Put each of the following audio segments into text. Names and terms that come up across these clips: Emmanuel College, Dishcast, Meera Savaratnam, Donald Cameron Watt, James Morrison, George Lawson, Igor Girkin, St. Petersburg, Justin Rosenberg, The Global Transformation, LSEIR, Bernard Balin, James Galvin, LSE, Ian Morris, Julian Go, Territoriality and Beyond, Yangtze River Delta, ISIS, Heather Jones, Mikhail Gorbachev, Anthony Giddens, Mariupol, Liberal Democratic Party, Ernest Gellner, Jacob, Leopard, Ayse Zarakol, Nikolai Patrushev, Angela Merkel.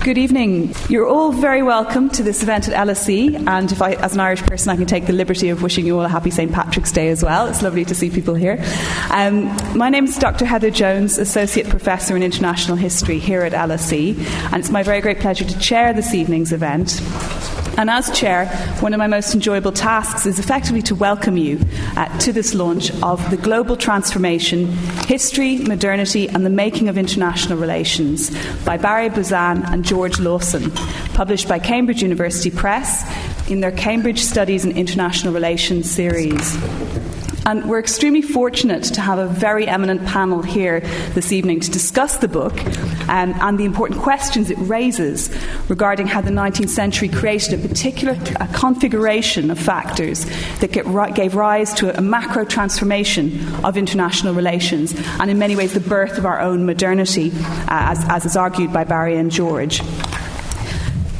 Good evening. You're all very welcome to this event at LSE, and if I, as an Irish person, I can take the liberty of wishing you all a happy St. Patrick's Day as well. It's lovely to see people here. My name is Dr. Heather Jones, Associate Professor in International History here at LSE, and it's my very great pleasure to chair this evening's event. And as chair, one of my most enjoyable tasks is effectively to welcome you to this launch of The Global Transformation, History, Modernity and the Making of International Relations by Barry Buzan and George Lawson, published by Cambridge University Press in their Cambridge Studies in International Relations series. And we're extremely fortunate to have a very eminent panel here this evening to discuss the book and the important questions it raises regarding how the 19th century created a particular configuration of factors that gave rise to a macro transformation of international relations and in many ways the birth of our own modernity, as is argued by Barry and George.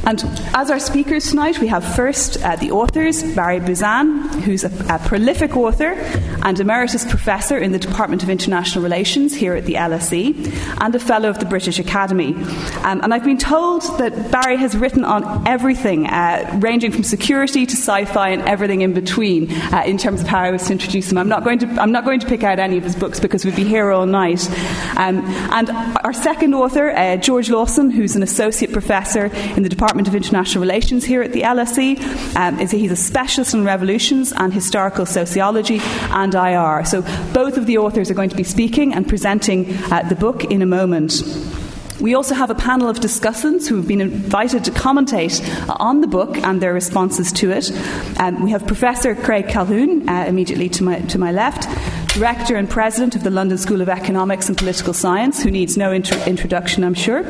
And as our speakers tonight, we have first the authors, Barry Buzan, who's a prolific author and emeritus professor in the Department of International Relations here at the LSE and a fellow of the British Academy. And I've been told that Barry has written on everything, ranging from security to sci-fi and everything in between, in terms of how I was to introduce him. I'm not going to pick out any of his books because we'd be here all night. And our second author, George Lawson, who's an associate professor in the Department of International Relations here at the LSE. He's a specialist in revolutions and historical sociology and IR. So both of the authors are going to be speaking and presenting the book in a moment. We also have a panel of discussants who have been invited to commentate on the book and their responses to it. We have Professor Craig Calhoun immediately to my left, Director and President of the London School of Economics and Political Science, who needs no introduction, I'm sure.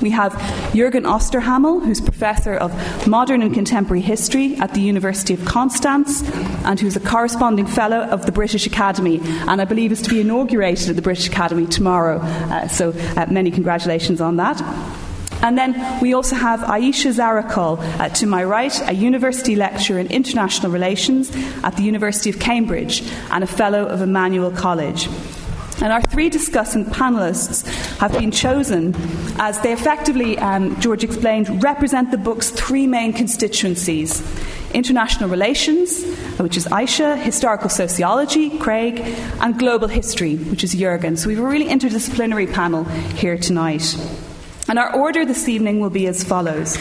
We have Jürgen Osterhammel, who's Professor of Modern and Contemporary History at the University of Konstanz, and who's a corresponding fellow of the British Academy, and I believe is to be inaugurated at the British Academy tomorrow. So many congratulations on that. And then we also have Ayse Zarakol to my right, a university lecturer in international relations at the University of Cambridge, and a fellow of Emmanuel College. And our three discussant panellists have been chosen as they effectively, George explained, represent the book's three main constituencies: international relations, which is Ayse, historical sociology, Craig, and global history, which is Jürgen. So we have a really interdisciplinary panel here tonight. And our order this evening will be as follows.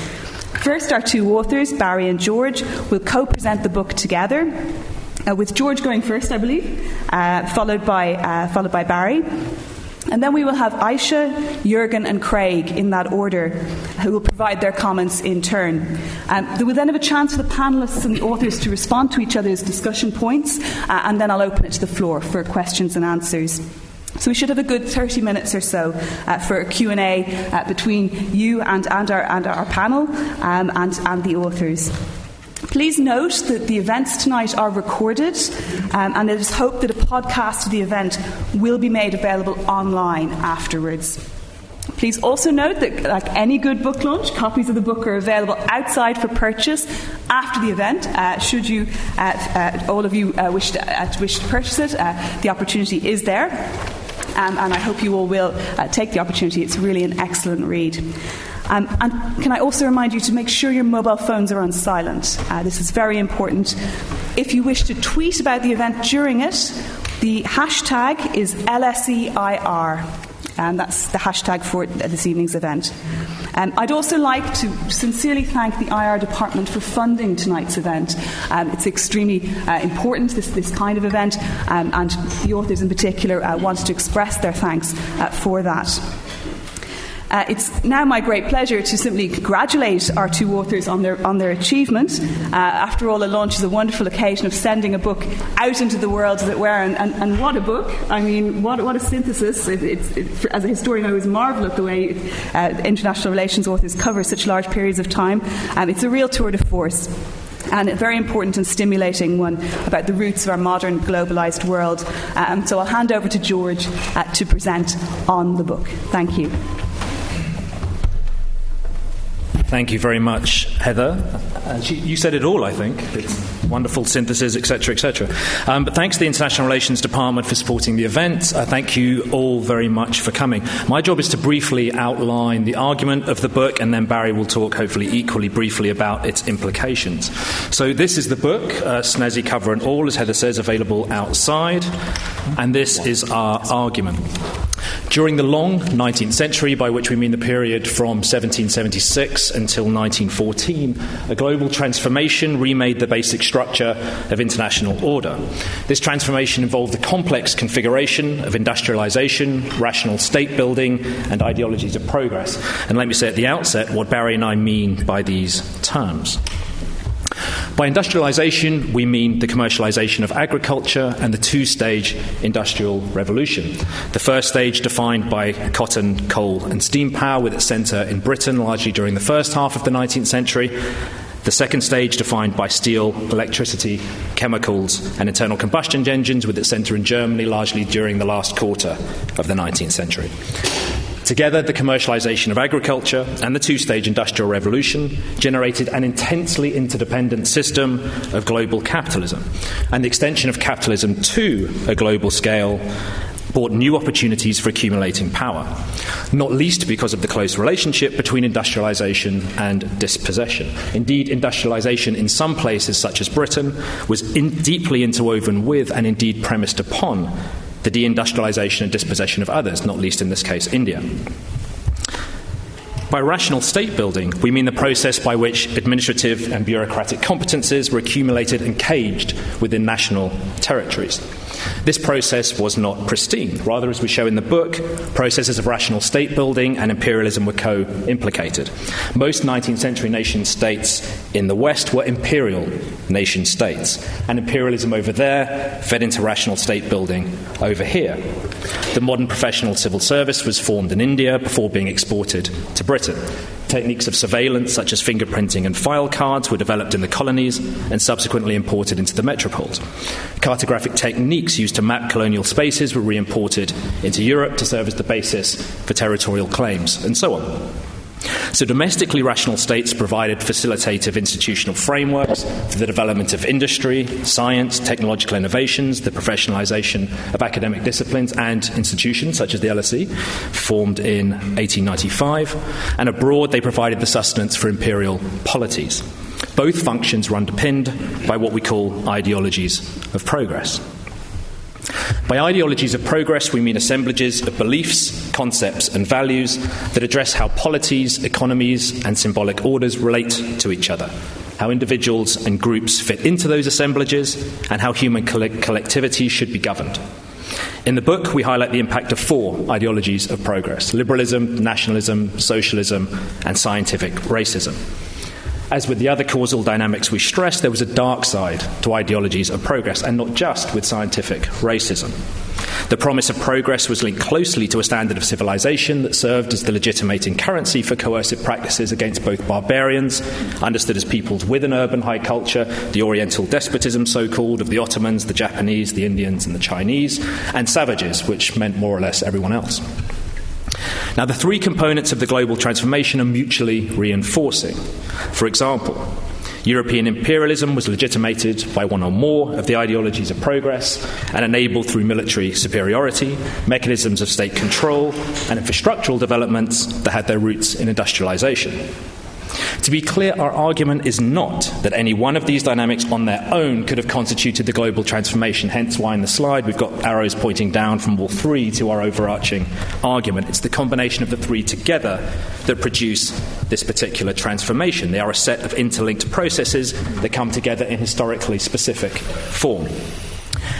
First, our two authors, Barry and George, will co-present the book together, with George going first, I believe, followed by Barry. And then we will have Ayse, Jürgen and Craig in that order, who will provide their comments in turn. We will then have a chance for the panellists and the authors to respond to each other's discussion points, and then I'll open it to the floor for questions and answers. So we should have a good 30 minutes or so for a Q&A between you and our panel and the authors. Please note that the events tonight are recorded, and it is hoped that a podcast of the event will be made available online afterwards. Please also note that, like any good book launch, copies of the book are available outside for purchase after the event. Should you, all of you, wish to purchase it, the opportunity is there, and I hope you all will take the opportunity. It's really an excellent read. And can I also remind you to make sure your mobile phones are on silent? This is very important. If you wish to tweet about the event during it, the hashtag is LSEIR. And that's the hashtag for this evening's event. I'd also like to sincerely thank the IR department for funding tonight's event. It's extremely important, this kind of event, and the authors in particular wanted to express their thanks for that. It's now my great pleasure to simply congratulate our two authors on their achievement. After all, a launch is a wonderful occasion of sending a book out into the world, as it were, and what a book. I mean, what a synthesis. As a historian, I always marvel at the way international relations authors cover such large periods of time. It's a real tour de force, and a very important and stimulating one about the roots of our modern globalised world. So I'll hand over to George to present on the book. Thank you. Thank you very much, Heather. You said it all, I think. It's wonderful synthesis, etc., etc. But thanks to the International Relations Department for supporting the event. Thank you all very much for coming. My job is to briefly outline the argument of the book, and then Barry will talk, hopefully equally briefly, about its implications. So this is the book, snazzy cover and all, as Heather says, available outside. And this is our argument. During the long 19th century, by which we mean the period from 1776 until 1914, a global transformation remade the basic structure of international order. This transformation involved the complex configuration of industrialization, rational state building, and ideologies of progress. And let me say at the outset what Barry and I mean by these terms. By industrialization, we mean the commercialization of agriculture and the two-stage industrial revolution. The first stage defined by cotton, coal, and steam power, with its centre in Britain largely during the first half of the 19th century. The second stage defined by steel, electricity, chemicals, and internal combustion engines, with its centre in Germany largely during the last quarter of the 19th century. Together, the commercialization of agriculture and the two-stage industrial revolution generated an intensely interdependent system of global capitalism. And the extension of capitalism to a global scale brought new opportunities for accumulating power, not least because of the close relationship between industrialization and dispossession. Indeed, industrialization in some places, such as Britain, was deeply interwoven with and indeed premised upon the deindustrialization and dispossession of others, not least in this case India. By rational state building, we mean the process by which administrative and bureaucratic competences were accumulated and caged within national territories. This process was not pristine. Rather, as we show in the book, processes of rational state building and imperialism were co-implicated. Most 19th century nation-states in the West were imperial nation-states, and imperialism over there fed into rational state building over here. The modern professional civil service was formed in India before being exported to Britain. Techniques of surveillance, such as fingerprinting and file cards, were developed in the colonies and subsequently imported into the metropoles. Cartographic techniques used to map colonial spaces were re-imported into Europe to serve as the basis for territorial claims, and so on. So domestically rational states provided facilitative institutional frameworks for the development of industry, science, technological innovations, the professionalization of academic disciplines and institutions such as the LSE, formed in 1895, and abroad they provided the sustenance for imperial polities. Both functions were underpinned by what we call ideologies of progress. By ideologies of progress, we mean assemblages of beliefs, concepts, and values that address how polities, economies, and symbolic orders relate to each other, how individuals and groups fit into those assemblages, and how human collectivity should be governed. In the book, we highlight the impact of four ideologies of progress: liberalism, nationalism, socialism, and scientific racism. As with the other causal dynamics we stressed, there was a dark side to ideologies of progress, and not just with scientific racism. The promise of progress was linked closely to a standard of civilization that served as the legitimating currency for coercive practices against both barbarians, understood as peoples with an urban high culture, the Oriental despotism, so-called, of the Ottomans, the Japanese, the Indians, and the Chinese, and savages, which meant more or less everyone else. Now, the three components of the global transformation are mutually reinforcing. For example, European imperialism was legitimated by one or more of the ideologies of progress and enabled through military superiority, mechanisms of state control, and infrastructural developments that had their roots in industrialization. To be clear, our argument is not that any one of these dynamics on their own could have constituted the global transformation, hence why in the slide we've got arrows pointing down from all three to our overarching argument. It's the combination of the three together that produce this particular transformation. They are a set of interlinked processes that come together in historically specific form.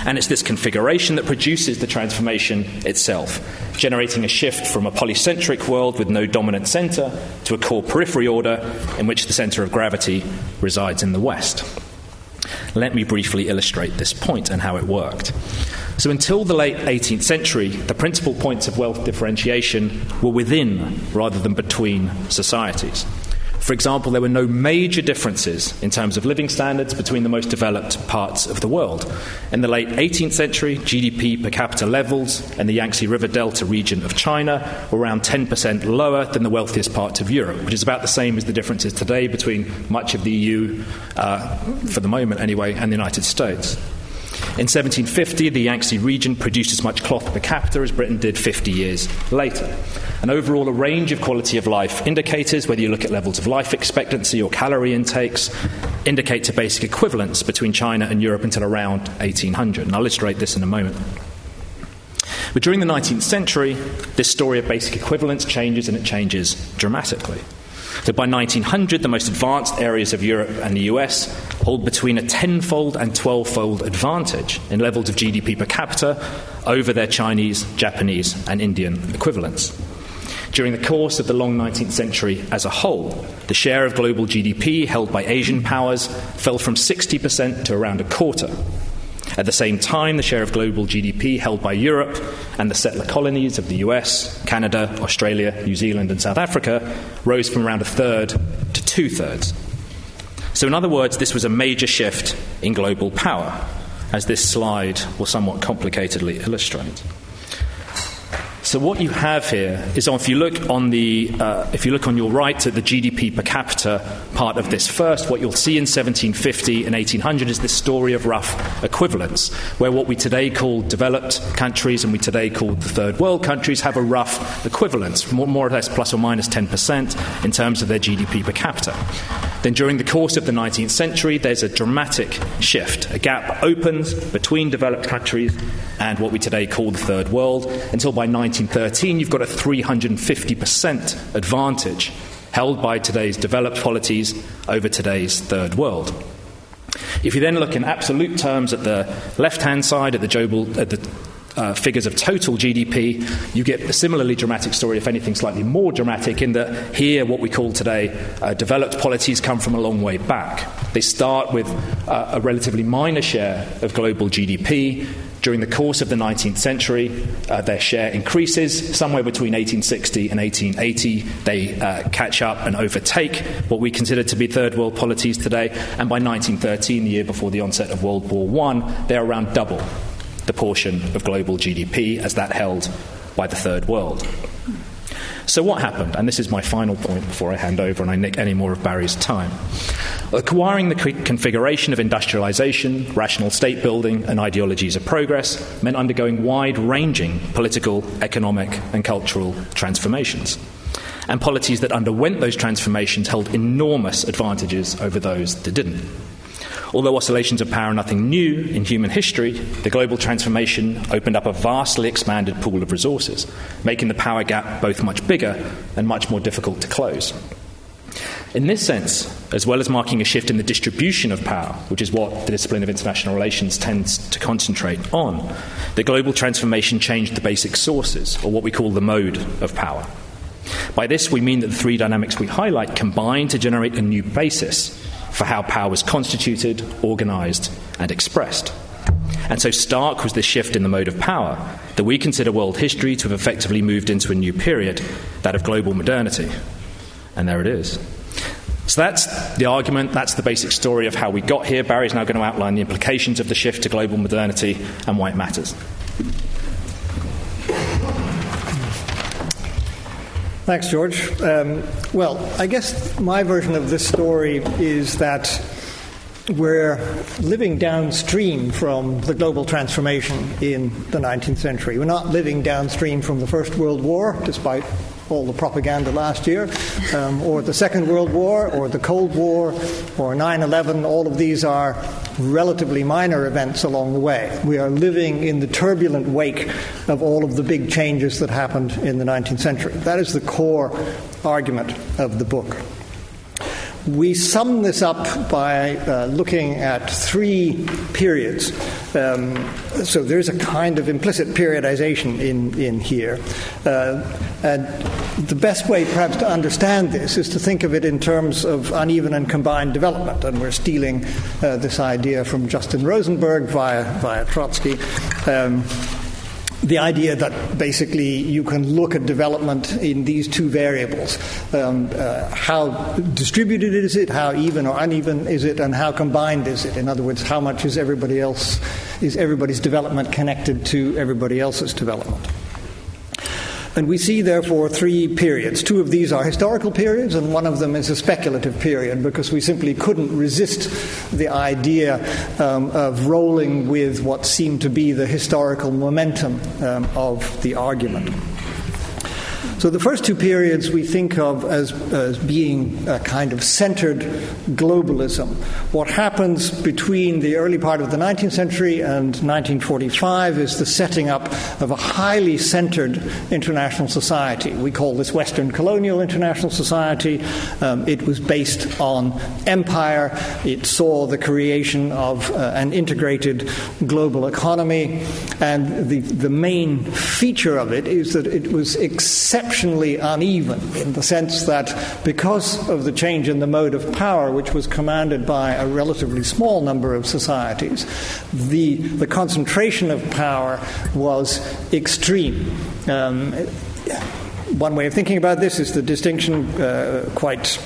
And it's this configuration that produces the transformation itself, generating a shift from a polycentric world with no dominant centre to a core periphery order in which the centre of gravity resides in the West. Let me briefly illustrate this point and how it worked. So until the late 18th century, the principal points of wealth differentiation were within rather than between societies. For example, there were no major differences in terms of living standards between the most developed parts of the world. In the late 18th century, GDP per capita levels in the Yangtze River Delta region of China were around 10% lower than the wealthiest parts of Europe, which is about the same as the differences today between much of the EU, for the moment anyway, and the United States. In 1750, the Yangtze region produced as much cloth per capita as Britain did 50 years later. And overall, a range of quality of life indicators, whether you look at levels of life expectancy or calorie intakes, indicates a basic equivalence between China and Europe until around 1800. And I'll illustrate this in a moment. But during the 19th century, this story of basic equivalence changes, and it changes dramatically. So by 1900, the most advanced areas of Europe and the US hold between a 10-fold and 12-fold advantage in levels of GDP per capita over their Chinese, Japanese, and Indian equivalents. During the course of the long 19th century as a whole, the share of global GDP held by Asian powers fell from 60% to around a quarter. At the same time, the share of global GDP held by Europe and the settler colonies of the US, Canada, Australia, New Zealand, and South Africa rose from around a third to two-thirds. So in other words, this was a major shift in global power, as this slide will somewhat complicatedly illustrate. So what you have here is, if you look on your right at the GDP per capita part of this first, what you'll see in 1750 and 1800 is this story of rough equivalence, where what we today call developed countries and we today call the third world countries have a rough equivalence, more or less plus or minus 10% in terms of their GDP per capita. Then during the course of the 19th century, there's a dramatic shift. A gap opens between developed countries and what we today call the third world, until by 1913, you've got a 350% advantage held by today's developed polities over today's third world. If you then look in absolute terms at the left-hand side, at the figures of total GDP, you get a similarly dramatic story, if anything slightly more dramatic, in that here what we call today developed polities come from a long way back. They start with a relatively minor share of global GDP. During the course of the 19th century, their share increases. Somewhere between 1860 and 1880, they catch up and overtake what we consider to be third world polities today. And by 1913, the year before the onset of World War I, they're around double the portion of global GDP as that held by the third world. So what happened? And this is my final point before I hand over and I nick any more of Barry's time. Acquiring the configuration of industrialization, rational state building, and ideologies of progress meant undergoing wide-ranging political, economic, and cultural transformations. And polities that underwent those transformations held enormous advantages over those that didn't. Although oscillations of power are nothing new in human history, the global transformation opened up a vastly expanded pool of resources, making the power gap both much bigger and much more difficult to close. In this sense, as well as marking a shift in the distribution of power, which is what the discipline of international relations tends to concentrate on, the global transformation changed the basic sources, or what we call the mode of power. By this, we mean that the three dynamics we highlight combine to generate a new basis for how power was constituted, organised, and expressed. And so stark was this shift in the mode of power that we consider world history to have effectively moved into a new period, that of global modernity. And there it is. So that's the argument, that's the basic story of how we got here. Barry's now going to outline the implications of the shift to global modernity and why it matters. Thanks, George. Well, I guess my version of this story is that we're living downstream from the global transformation in the 19th century. We're not living downstream from the First World War, despite all the propaganda last year, or the Second World War, or the Cold War, or 9/11. All of these are relatively minor events along the way. We are living in the turbulent wake of all of the big changes that happened in the 19th century. That is the core argument of the book. We sum this up by looking at three periods. So there's a kind of implicit periodization in here. And the best way perhaps to understand this is to think of it in terms of uneven and combined development. And we're stealing this idea from Justin Rosenberg via Trotsky. the idea that basically you can look at development in these two variables. How distributed is it, how even or uneven is it, and how combined is it? In other words, how much is everybody else, is everybody's development connected to everybody else's development? And we see, therefore, three periods. Two of these are historical periods, and one of them is a speculative period, because we simply couldn't resist the idea of rolling with what seemed to be the historical momentum of the argument. So the first two periods we think of as being a kind of centered globalism. What happens between the early part of the 19th century and 1945 is the setting up of a highly centered international society. We call this Western colonial international society. It was based on empire. It saw the creation of an integrated global economy. And the main feature of it is that it was exceptionally uneven, in the sense that because of the change in the mode of power, which was commanded by a relatively small number of societies, the concentration of power was extreme. One way of thinking about this is the distinction quite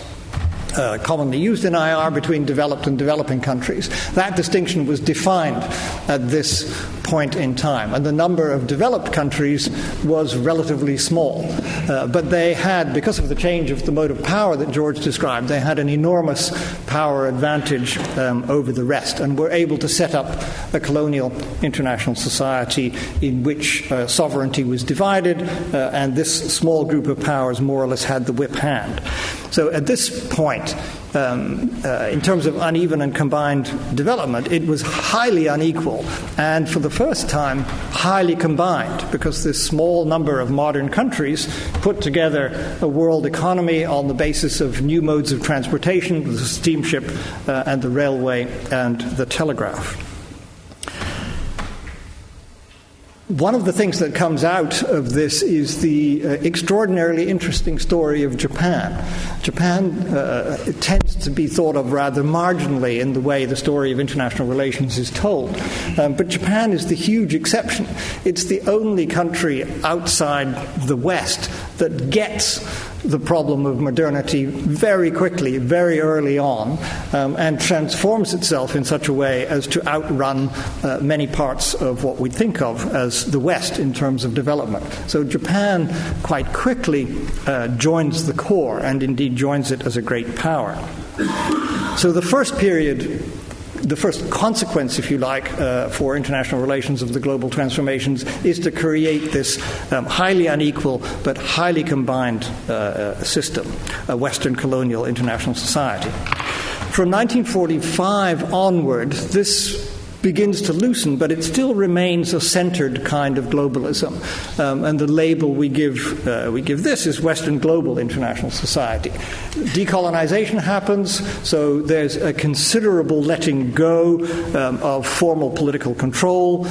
commonly used in IR between developed and developing countries. That distinction was defined at this point in time, and the number of developed countries was relatively small. But they had, because of the change of the mode of power that George described, they had an enormous power advantage over the rest, and were able to set up a colonial international society in which sovereignty was divided, and this small group of powers more or less had the whip hand. So at this point, in terms of uneven and combined development, it was highly unequal, and for the first time, highly combined, because this small number of modern countries put together a world economy on the basis of new modes of transportation, the steamship and the railway and the telegraph. One of the things that comes out of this is the extraordinarily interesting story of Japan. Japan tends to be thought of rather marginally in the way the story of international relations is told. But Japan is the huge exception. It's the only country outside the West that gets the problem of modernity very quickly, very early on, and transforms itself in such a way as to outrun many parts of what we think of as the West in terms of development. So Japan quite quickly joins the core, and indeed joins it as a great power. So the first period, the first consequence, if you like, for international relations of the global transformations is to create this highly unequal but highly combined system, a Western colonial international society. From 1945 onward, this begins to loosen, but it still remains a centered kind of globalism. And the label we give this is Western global international society. Decolonization happens, so there's a considerable letting go of formal political control.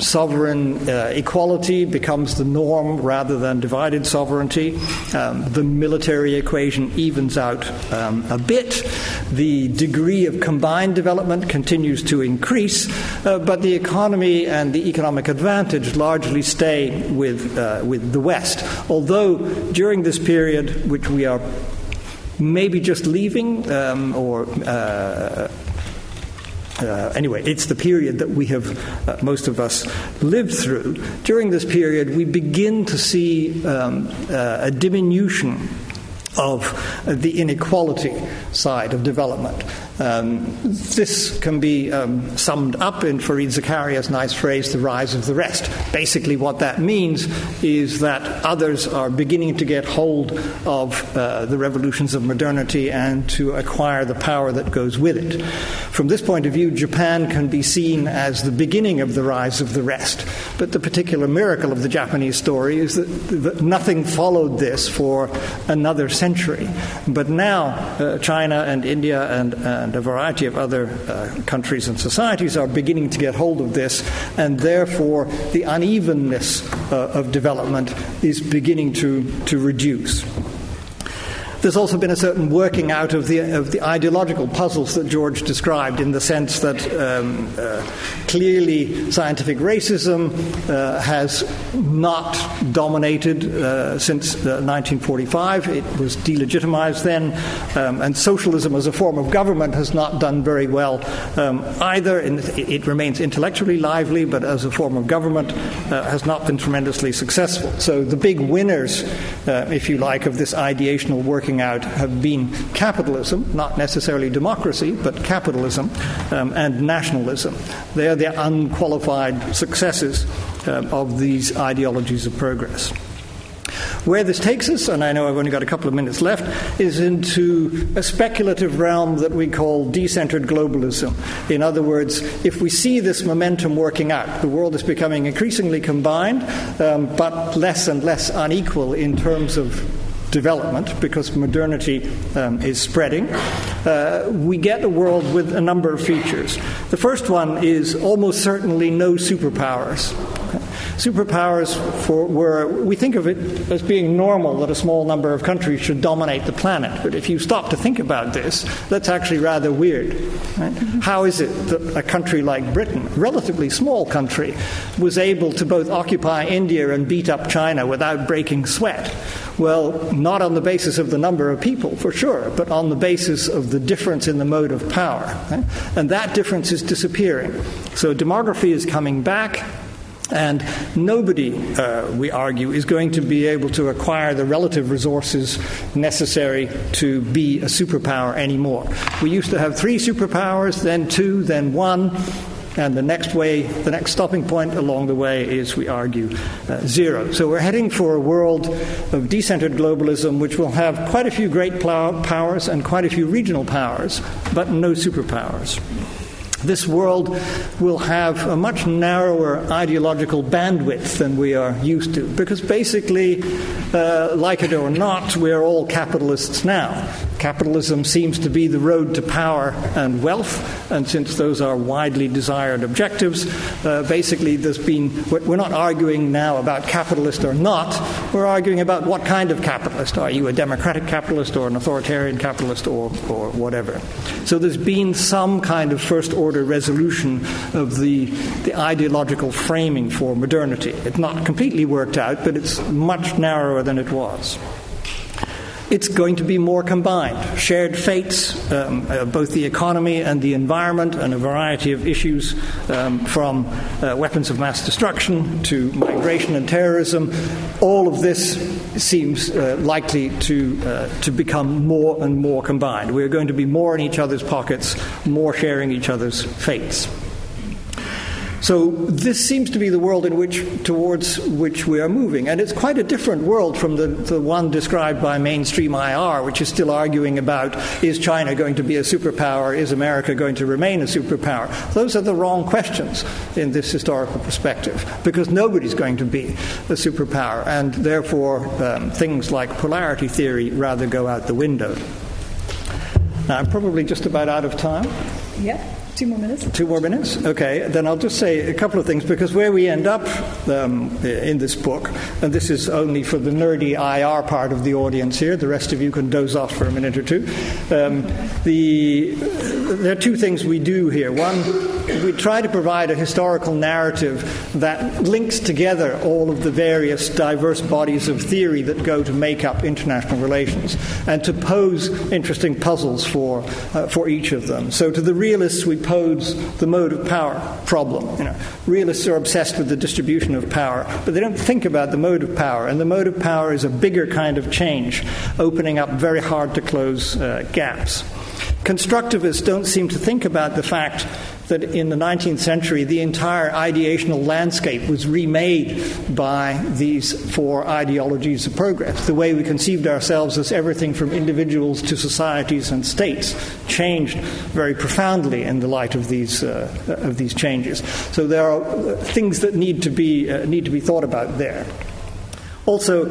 Sovereign equality becomes the norm rather than divided sovereignty. The military equation evens out a bit. The degree of combined development continues to increase. But the economy and the economic advantage largely stay with the West. Although during this period, which we are maybe just leaving, anyway, it's the period that we have, most of us, lived through. During this period, we begin to see a diminution of the inequality side of development. This can be summed up in Fareed Zakaria's nice phrase, the rise of the rest. Basically what that means is that others are beginning to get hold of the revolutions of modernity and to acquire the power that goes with it. From this point of view, Japan can be seen as the beginning of the rise of the rest. But the particular miracle of the Japanese story is that nothing followed this for another century. But now China and India and a variety of other countries and societies are beginning to get hold of this, and therefore the unevenness of development is beginning to reduce. There's also been a certain working out of the ideological puzzles that George described, in the sense that clearly scientific racism has not dominated since 1945. It was delegitimized then, and socialism as a form of government has not done very well either. It remains intellectually lively, but as a form of government has not been tremendously successful. So the big winners, if you like, of this ideational working out have been capitalism, not necessarily democracy, but capitalism, and nationalism. They are the unqualified successes of these ideologies of progress. Where this takes us, and I know I've only got a couple of minutes left, is into a speculative realm that we call decentered globalism. In other words, if we see this momentum working out, the world is becoming increasingly combined, but less and less unequal in terms of development, because modernity is spreading, we get a world with a number of features. The first one is almost certainly no superpowers. Superpowers we think of it as being normal that a small number of countries should dominate the planet, but if you stop to think about this, that's actually rather weird. Right? Mm-hmm. How is it that a country like Britain, a relatively small country, was able to both occupy India and beat up China without breaking sweat? Well, not on the basis of the number of people, for sure, but on the basis of the difference in the mode of power. Right? And that difference is disappearing. So demography is coming back, and nobody, we argue, is going to be able to acquire the relative resources necessary to be a superpower anymore. We used to have 3 superpowers, then 2, then 1. And the next stopping point along the way is, we argue, 0. So we're heading for a world of decentered globalism, which will have quite a few great powers and quite a few regional powers, but no superpowers. This world will have a much narrower ideological bandwidth than we are used to, because basically, like it or not, we're all capitalists now. Capitalism seems to be the road to power and wealth, and since those are widely desired objectives, basically we're not arguing now about capitalist or not, we're arguing about what kind of capitalist. Are you a democratic capitalist or an authoritarian capitalist or whatever? So there's been some kind of first-order resolution of the ideological framing for modernity. It's not completely worked out, but it's much narrower than it was. It's going to be more combined. Shared fates, both the economy and the environment, and a variety of issues from weapons of mass destruction to migration and terrorism. All of this seems likely to become more and more combined. We're going to be more in each other's pockets, more sharing each other's fates. So this seems to be the world towards which we are moving. And it's quite a different world from the one described by mainstream IR, which is still arguing about, is China going to be a superpower? Is America going to remain a superpower? Those are the wrong questions in this historical perspective, because nobody's going to be a superpower. And therefore, things like polarity theory rather go out the window. Now, I'm probably just about out of time. Yeah. 2 more minutes? 2 more minutes? Okay. Then I'll just say a couple of things, because where we end up in this book, and this is only for the nerdy IR part of the audience here, the rest of you can doze off for a minute or two. There are 2 things we do here. One, we try to provide a historical narrative that links together all of the various diverse bodies of theory that go to make up international relations, and to pose interesting puzzles for each of them. So to the realists, we pose the mode of power problem. Realists are obsessed with the distribution of power, but they don't think about the mode of power, and the mode of power is a bigger kind of change, opening up very hard to close gaps. Constructivists don't seem to think about the fact that in the 19th century, the entire ideational landscape was remade by these 4 ideologies of progress. The way we conceived ourselves as everything from individuals to societies and states changed very profoundly in the light of these changes. So there are things that need to be thought about there. Also,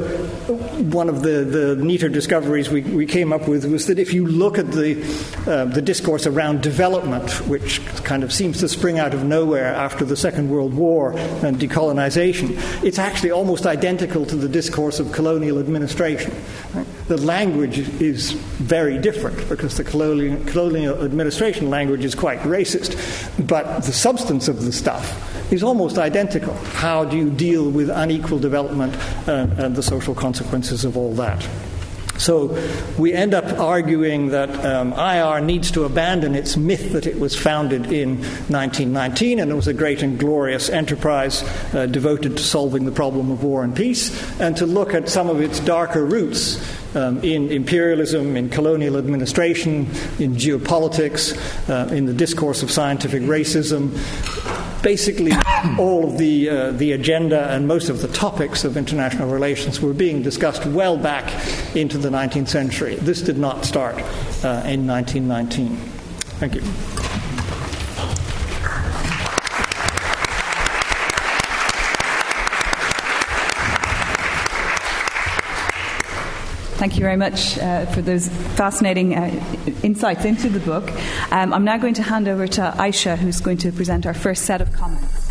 one of the neater discoveries we came up with was that if you look at the discourse around development, which kind of seems to spring out of nowhere after the Second World War and decolonization, it's actually almost identical to the discourse of colonial administration. Right? the language is very different, because the colonial administration language is quite racist, but the substance of the stuff is almost identical. How do you deal with unequal development and the social consequences of all that? So we end up arguing that IR needs to abandon its myth that it was founded in 1919 and it was a great and glorious enterprise devoted to solving the problem of war and peace, and to look at some of its darker roots in imperialism, in colonial administration, in geopolitics, in the discourse of scientific racism. Basically, all of the agenda and most of the topics of international relations were being discussed well back into the 19th century. This did not start in 1919. Thank you. Thank you very much for those fascinating insights into the book. I'm now going to hand over to Ayse, who's going to present our first set of comments.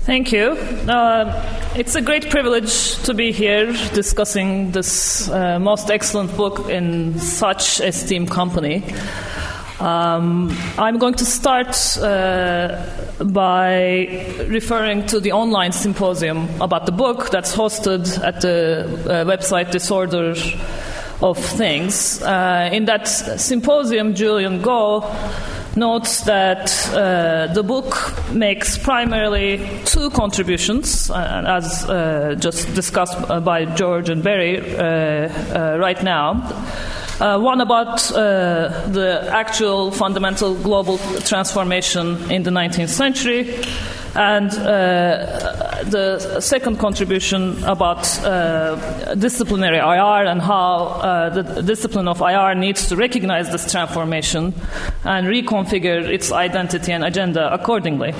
Thank you. It's a great privilege to be here discussing this most excellent book in such esteemed company. I'm going to start by referring to the online symposium about the book that's hosted at the website Disorder of Things. In that symposium, Julian Go notes that the book makes primarily two contributions, as just discussed by George and Barry right now. One about the actual fundamental global transformation in the 19th century, and the second contribution about disciplinary IR and how the discipline of IR needs to recognize this transformation and reconfigure its identity and agenda accordingly.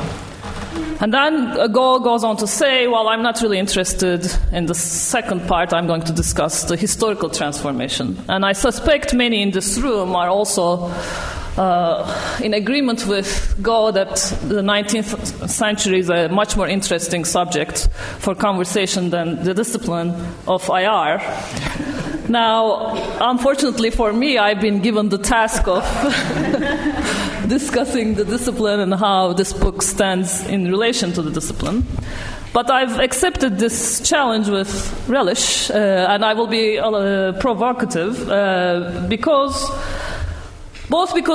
And then Go goes on to say, well, I'm not really interested in the second part. I'm going to discuss the historical transformation. And I suspect many in this room are also in agreement with Go that the 19th century is a much more interesting subject for conversation than the discipline of IR. Now, unfortunately for me, I've been given the task of discussing the discipline and how this book stands in relation to the discipline. But I've accepted this challenge with relish, and I will be provocative, because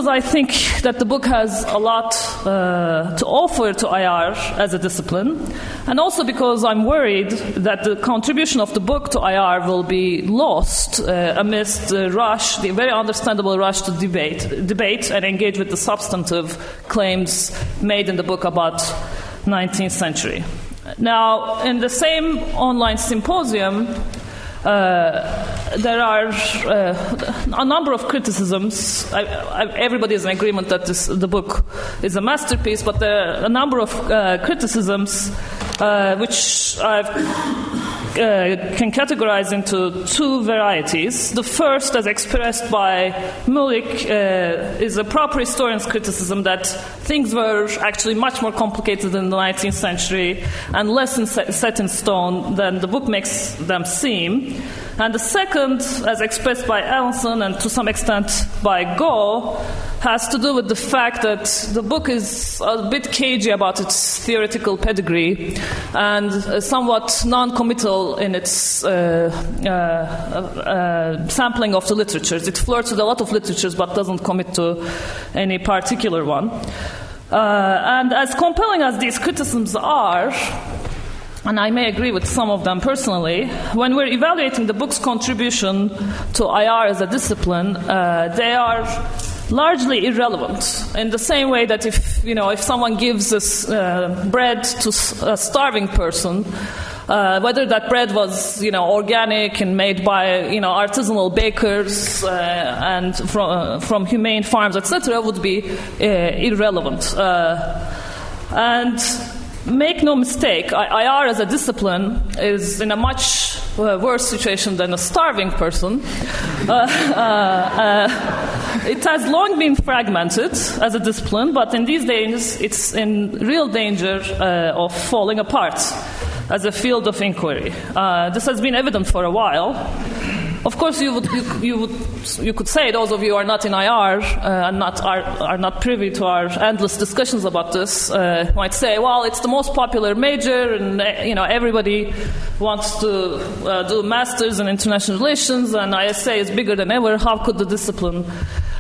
I think that the book has a lot to offer to IR as a discipline, and also because I'm worried that the contribution of the book to IR will be lost amidst the very understandable rush to debate and engage with the substantive claims made in the book about 19th century. Now, in the same online symposium, there are a number of criticisms. Everybody is in agreement that the book is a masterpiece, but there are a number of criticisms which I can categorize into two varieties. The first, as expressed by Mulick, is a proper historian's criticism that things were actually much more complicated in the 19th century and less set in stone than the book makes them seem. And the second, as expressed by Alanson and to some extent by Go, has to do with the fact that the book is a bit cagey about its theoretical pedigree and somewhat non-committal in its sampling of the literatures. It flirts with a lot of literatures but doesn't commit to any particular one. And as compelling as these criticisms are, and I may agree with some of them personally, when we're evaluating the book's contribution to IR as a discipline, they are largely irrelevant. In the same way that if someone gives us bread to a starving person, whether that bread was organic and made by artisanal bakers and from humane farms, etc., would be irrelevant. And make no mistake, IR as a discipline is in a much worse situation than a starving person. It has long been fragmented as a discipline, but in these days it's in real danger of falling apart as a field of inquiry. This has been evident for a while. Of course, you could say those of you who are not in IR and are not privy to our endless discussions about this might say, well, it's the most popular major, and everybody wants to do masters in international relations, and ISA is bigger than ever. How could the discipline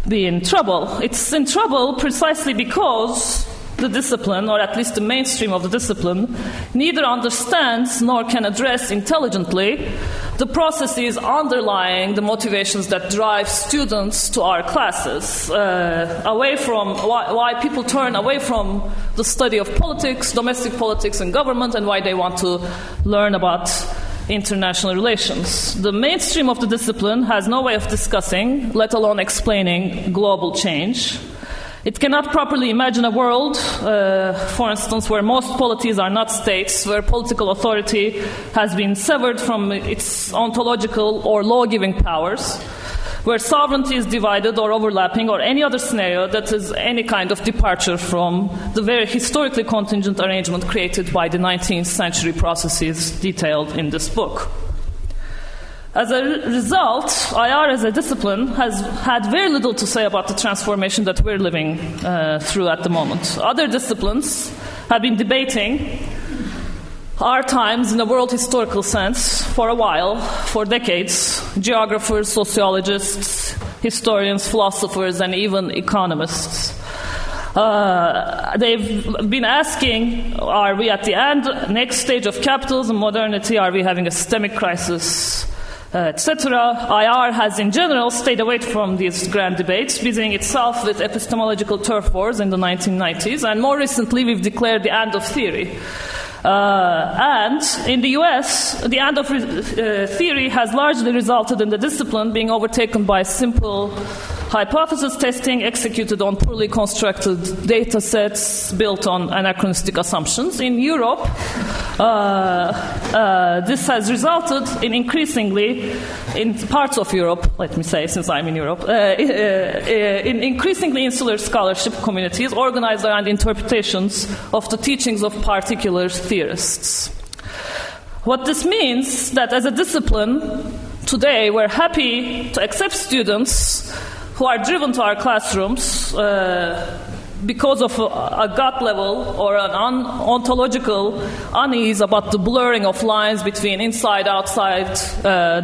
be in trouble? It's in trouble precisely because the discipline, or at least the mainstream of the discipline, neither understands nor can address intelligently the processes underlying the motivations that drive students to our classes, away from why people turn away from the study of politics, domestic politics and government, and why they want to learn about international relations. The mainstream of the discipline has no way of discussing, let alone explaining, global change. It cannot properly imagine a world, for instance, where most polities are not states, where political authority has been severed from its ontological or law-giving powers, where sovereignty is divided or overlapping, or any other scenario that is any kind of departure from the very historically contingent arrangement created by the 19th century processes detailed in this book. As a result, IR as a discipline has had very little to say about the transformation that we're living through at the moment. Other disciplines have been debating our times in a world historical sense for a while, for decades. Geographers, sociologists, historians, philosophers, and even economists. They've been asking, are we at the end, next stage of capitalism, modernity, are we having a systemic crisis? Etc. IR has in general stayed away from these grand debates, busying itself with epistemological turf wars in the 1990s, and more recently we've declared the end of theory. And in the US, the end of theory has largely resulted in the discipline being overtaken by simple hypothesis testing executed on poorly constructed data sets built on anachronistic assumptions. In Europe, this has resulted in increasingly, in parts of Europe, let me say since I'm in Europe, in increasingly insular scholarship communities organized around interpretations of the teachings of particular theorists. What this means that as a discipline today we're happy to accept students who are driven to our classrooms because of a gut level or an ontological unease about the blurring of lines between inside, outside,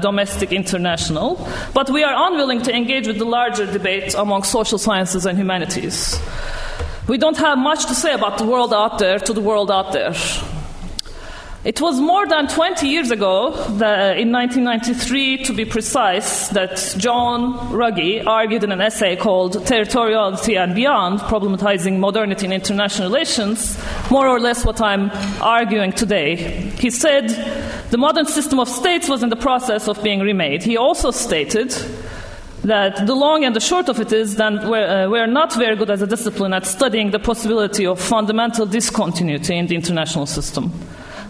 domestic, international. But we are unwilling to engage with the larger debate among social sciences and humanities. We don't have much to say about the world out there to the world out there. It was more than 20 years ago, in 1993 to be precise, that John Ruggie argued in an essay called Territoriality and Beyond, Problematizing Modernity in International Relations, more or less what I'm arguing today. He said the modern system of states was in the process of being remade. He also stated that the long and the short of it is that we're not very good as a discipline at studying the possibility of fundamental discontinuity in the international system.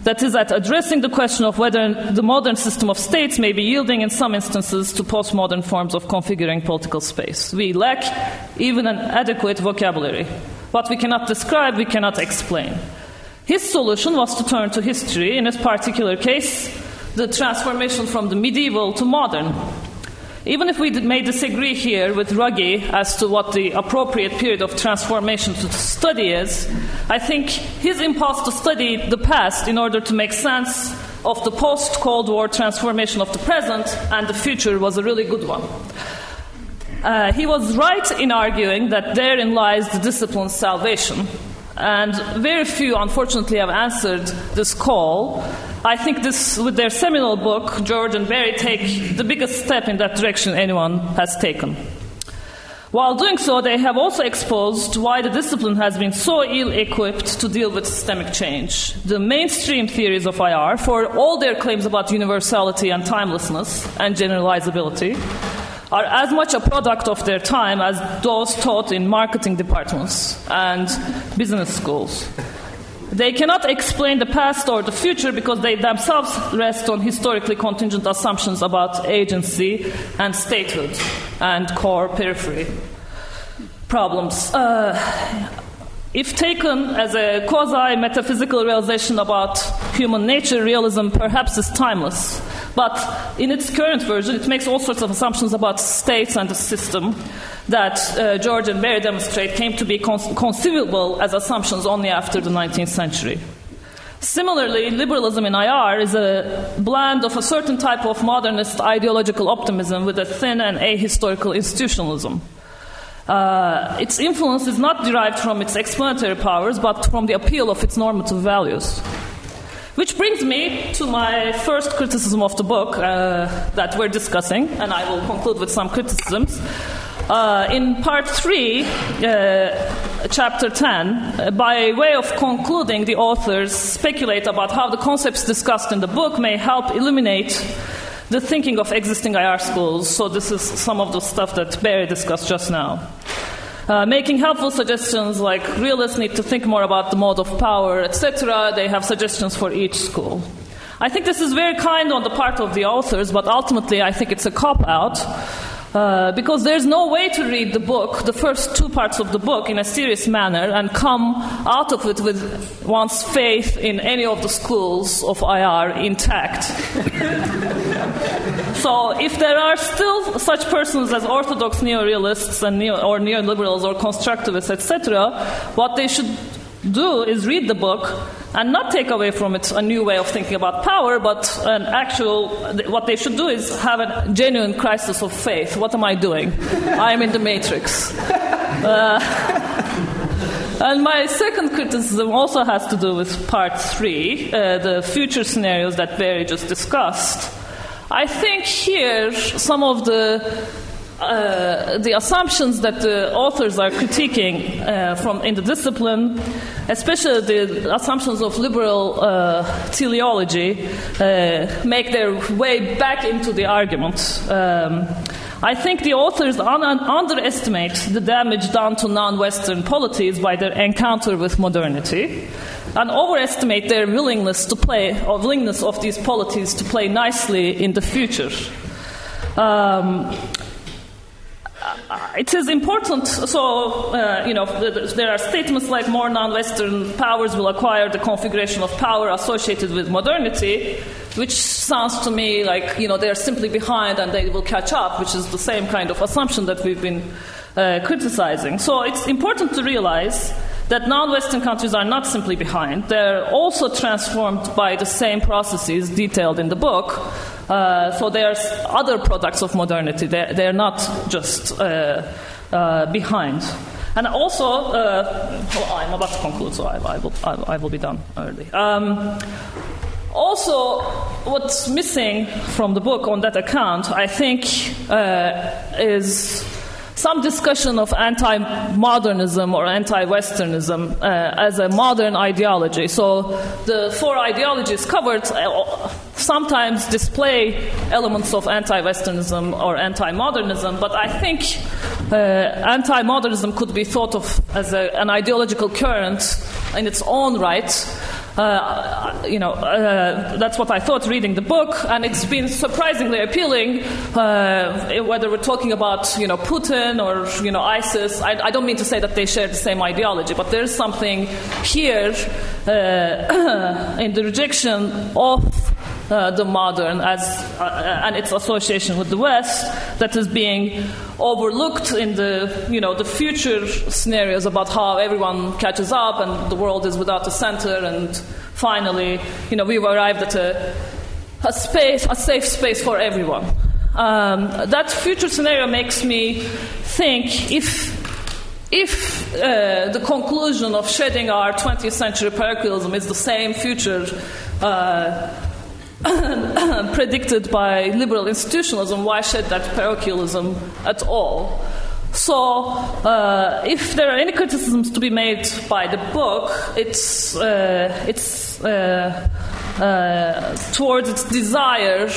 That is, at addressing the question of whether the modern system of states may be yielding in some instances to postmodern forms of configuring political space. We lack even an adequate vocabulary. What we cannot describe, we cannot explain. His solution was to turn to history, in this particular case, the transformation from the medieval to modern. Even if we may disagree here with Ruggie as to what the appropriate period of transformation to study is, I think his impulse to study the past in order to make sense of the post-Cold War transformation of the present and the future was a really good one. He was right in arguing that therein lies the discipline's salvation. And very few, unfortunately, have answered this call. I think this, with their seminal book, George and Barry take the biggest step in that direction anyone has taken. While doing so, they have also exposed why the discipline has been so ill-equipped to deal with systemic change. The mainstream theories of IR, for all their claims about universality and timelessness and generalizability, are as much a product of their time as those taught in marketing departments and business schools. They cannot explain the past or the future because they themselves rest on historically contingent assumptions about agency and statehood and core periphery problems. If taken as a quasi-metaphysical realization about human nature, realism perhaps is timeless. But in its current version, it makes all sorts of assumptions about states and the system that George and Barry demonstrate came to be conceivable as assumptions only after the 19th century. Similarly, liberalism in IR is a blend of a certain type of modernist ideological optimism with a thin and ahistorical institutionalism. Its influence is not derived from its explanatory powers, but from the appeal of its normative values. Which brings me to my first criticism of the book that we're discussing, and I will conclude with some criticisms. In part 3, chapter 10, by way of concluding, the authors speculate about how the concepts discussed in the book may help illuminate the thinking of existing IR schools. So this is some of the stuff that Barry discussed just now. Making helpful suggestions like realists need to think more about the mode of power, etc. They have suggestions for each school. I think this is very kind on the part of the authors, but ultimately I think it's a cop-out. Because there's no way to read the book, the first two parts of the book, in a serious manner and come out of it with one's faith in any of the schools of IR intact. So if there are still such persons as orthodox neorealists and or neoliberals or constructivists, etc., what they should do is read the book and not take away from it a new way of thinking about power, but an actual, what they should do is have a genuine crisis of faith. What am I doing? I am in the matrix. And my second criticism also has to do with part 3, the future scenarios that Barry just discussed. I think here some of the assumptions that the authors are critiquing in the discipline, especially the assumptions of liberal teleology, make their way back into the argument. I think the authors underestimate the damage done to non-Western polities by their encounter with modernity, and overestimate their willingness of these polities to play nicely in the future. It is important, so, there are statements like more non-Western powers will acquire the configuration of power associated with modernity, which sounds to me like, they're simply behind and they will catch up, which is the same kind of assumption that we've been criticizing. So it's important to realize that non-Western countries are not simply behind. They're also transformed by the same processes detailed in the book. So there are other products of modernity. They're not just behind. And also, I'm about to conclude, so I will be done early. Also, what's missing from the book on that account, I think, is some discussion of anti-modernism or anti-Westernism as a modern ideology. So the four ideologies covered sometimes display elements of anti-Westernism or anti-modernism, but I think anti-modernism could be thought of as an ideological current in its own right. That's what I thought reading the book, and it's been surprisingly appealing, whether we're talking about, Putin or, ISIS. I don't mean to say that they share the same ideology, but there's something here in the rejection of the modern and its association with the West that is being overlooked in the future scenarios about how everyone catches up and the world is without a center, and finally, we've arrived at a safe space for everyone. That future scenario makes me think if the conclusion of shedding our 20th century parochialism is the same future predicted by liberal institutionalism, why shed that parochialism at all? So, if there are any criticisms to be made by the book, it's towards its desire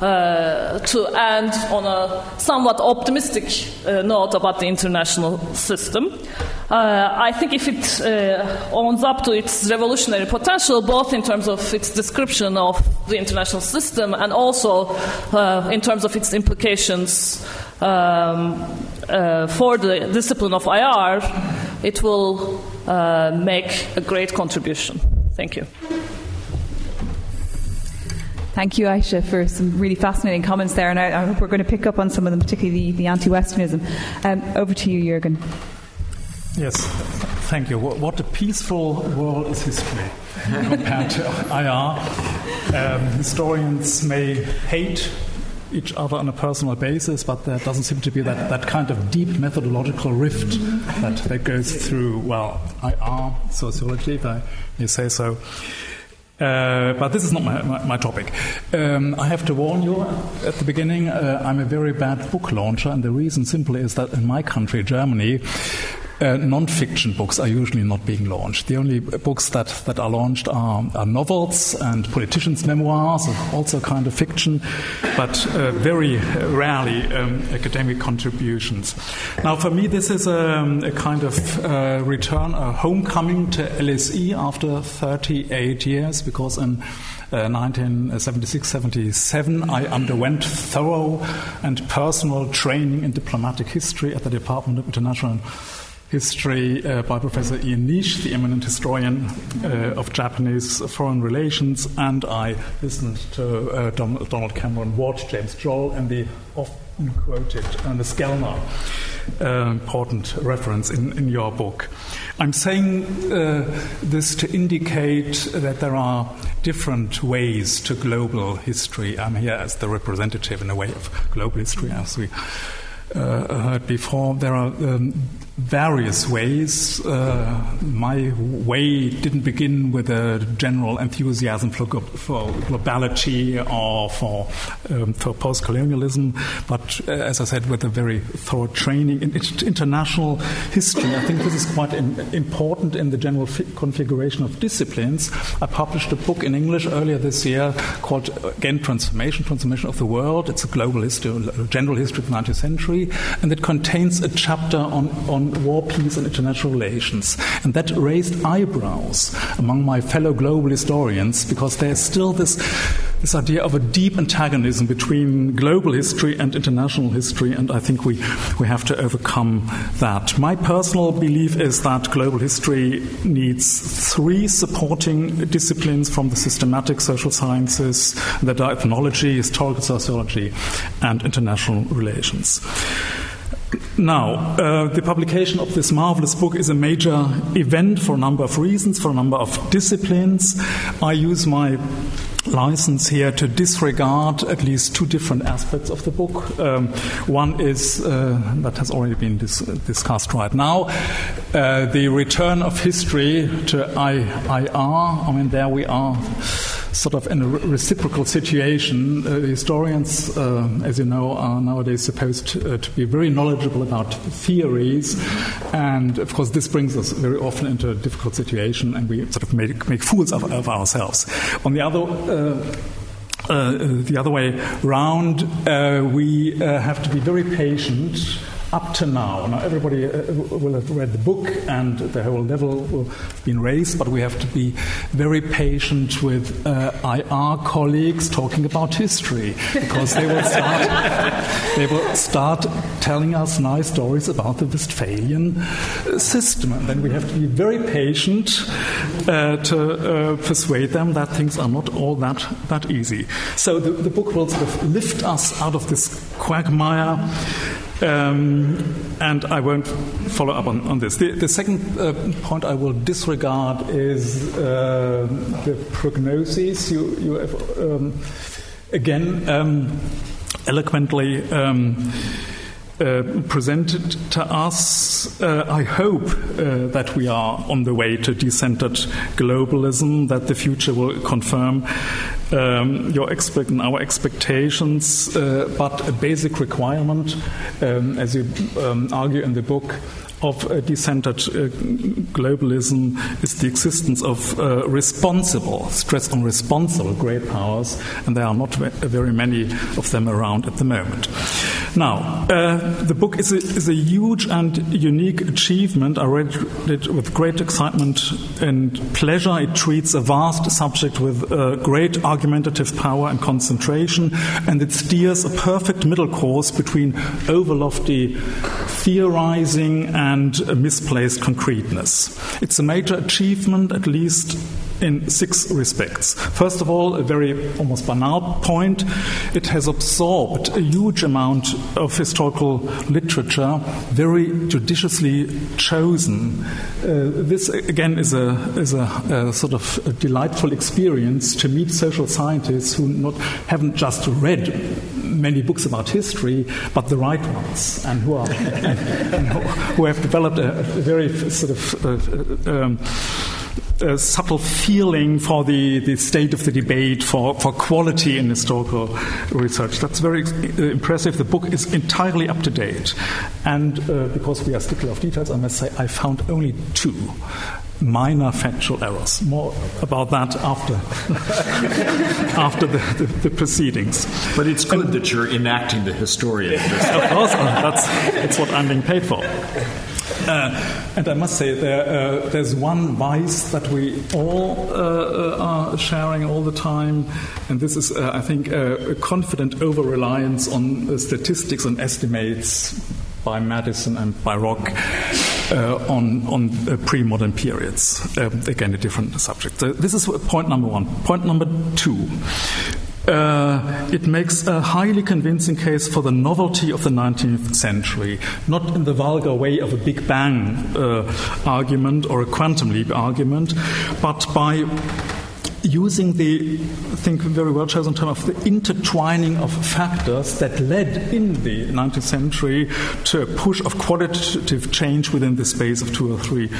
to end on a somewhat optimistic note about the international system. I think if it owns up to its revolutionary potential, both in terms of its description of the international system and also in terms of its implications for the discipline of IR, it will make a great contribution. Thank you. Thank you, Ayse, for some really fascinating comments there, and I hope we're going to pick up on some of them, particularly the anti-Westernism. Over to you, Jürgen. Yes, thank you. What a peaceful world is history compared to IR. Historians may hate each other on a personal basis, but there doesn't seem to be that kind of deep methodological rift that goes through, well, IR, sociology, if I may say so. But this is not my topic. I have to warn you at the beginning, I'm a very bad book launcher, and the reason simply is that in my country, Germany, non-fiction books are usually not being launched. The only books that are launched are novels and politicians' memoirs, also kind of fiction, but very rarely academic contributions. Now, for me, this is a kind of return, a homecoming to LSE after 38 years, because in 1976-77, I underwent thorough and personal training in diplomatic history at the Department of International History by Professor Ian Nish, the eminent historian of Japanese foreign relations, and I listened to Donald Cameron Watt, James Joll, and the often quoted Ernest Gellner, important reference in your book. I'm saying this to indicate that there are different ways to global history. I'm here as the representative, in a way, of global history, as we heard before. There are various ways. My way didn't begin with a general enthusiasm for globality or for post-colonialism, but as I said, with a very thorough training in international history. I think this is quite important in the general configuration of disciplines. I published a book in English earlier this year called, again, Transformation of the World. It's a global history, general history of the 19th century, and it contains a chapter on war, peace, and international relations. And that raised eyebrows among my fellow global historians, because there's still this idea of a deep antagonism between global history and international history, and I think we have to overcome that. My personal belief is that global history needs three supporting disciplines from the systematic social sciences, that are ethnology, historical sociology, and international relations. Now, the publication of this marvelous book is a major event for a number of reasons, for a number of disciplines. I use my license here to disregard at least two different aspects of the book. One is, that has already been discussed right now, the return of history to IIR. I mean, there we are, sort of in a reciprocal situation. Historians, as you know, are nowadays supposed to be very knowledgeable about theories, and of course this brings us very often into a difficult situation, and we sort of make fools of ourselves. On the other the other way round, we have to be very patient up to now. Now, everybody will have read the book, and the whole level will have been raised, but we have to be very patient with IR colleagues talking about history, because they will start telling us nice stories about the Westphalian system, and then we have to be very patient to persuade them that things are not all that easy. So the book will sort of lift us out of this quagmire. And I won't follow up on this. The second point I will disregard is the prognoses you have again eloquently presented to us. I hope that we are on the way to decentered globalism, that the future will confirm your our expectations, but a basic requirement, as you argue in the book, of decentered globalism is the existence of responsible, stress on responsible, great powers, and there are not very many of them around at the moment. Now, the book is a huge and unique achievement. I read it with great excitement and pleasure. It treats a vast subject with great argumentative power and concentration, and it steers a perfect middle course between overlofty theorizing and misplaced concreteness. It's a major achievement, at least in six respects. First of all, a very almost banal point. It has absorbed a huge amount of historical literature, very judiciously chosen. This, again, is a sort of a delightful experience to meet social scientists who haven't just read many books about history, but the right ones, and who have developed a very sort of a subtle feeling for the state of the debate, for quality in historical research. That's very impressive. The book is entirely up to date. And because we are stickler of details, I must say I found only two minor factual errors. More about that after the proceedings. But it's good that you're enacting the historian. Of course, that's what I'm being paid for. And I must say, there's one vice that we all are sharing all the time, and this is, I think, a confident over-reliance on statistics and estimates by Madison and by Rock on pre-modern periods. Again, a different subject. So this is point number one. Point number two. It makes a highly convincing case for the novelty of the 19th century, not in the vulgar way of a Big Bang argument or a quantum leap argument, but by using the, I think, very well-chosen term of the intertwining of factors that led in the 19th century to a push of qualitative change within the space of two or three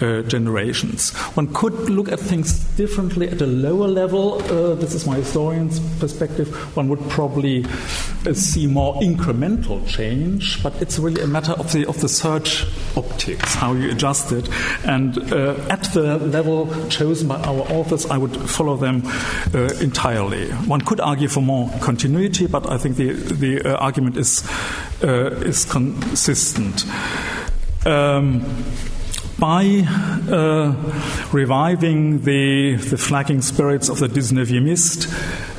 generations. One could look at things differently at a lower level. This is my historian's perspective. One would probably see more incremental change, but it's really a matter of the search optics, how you adjust it. And at the level chosen by our authors, I would follow them entirely. One could argue for more continuity, but I think the argument is consistent. By reviving the flagging spirits of the 19e,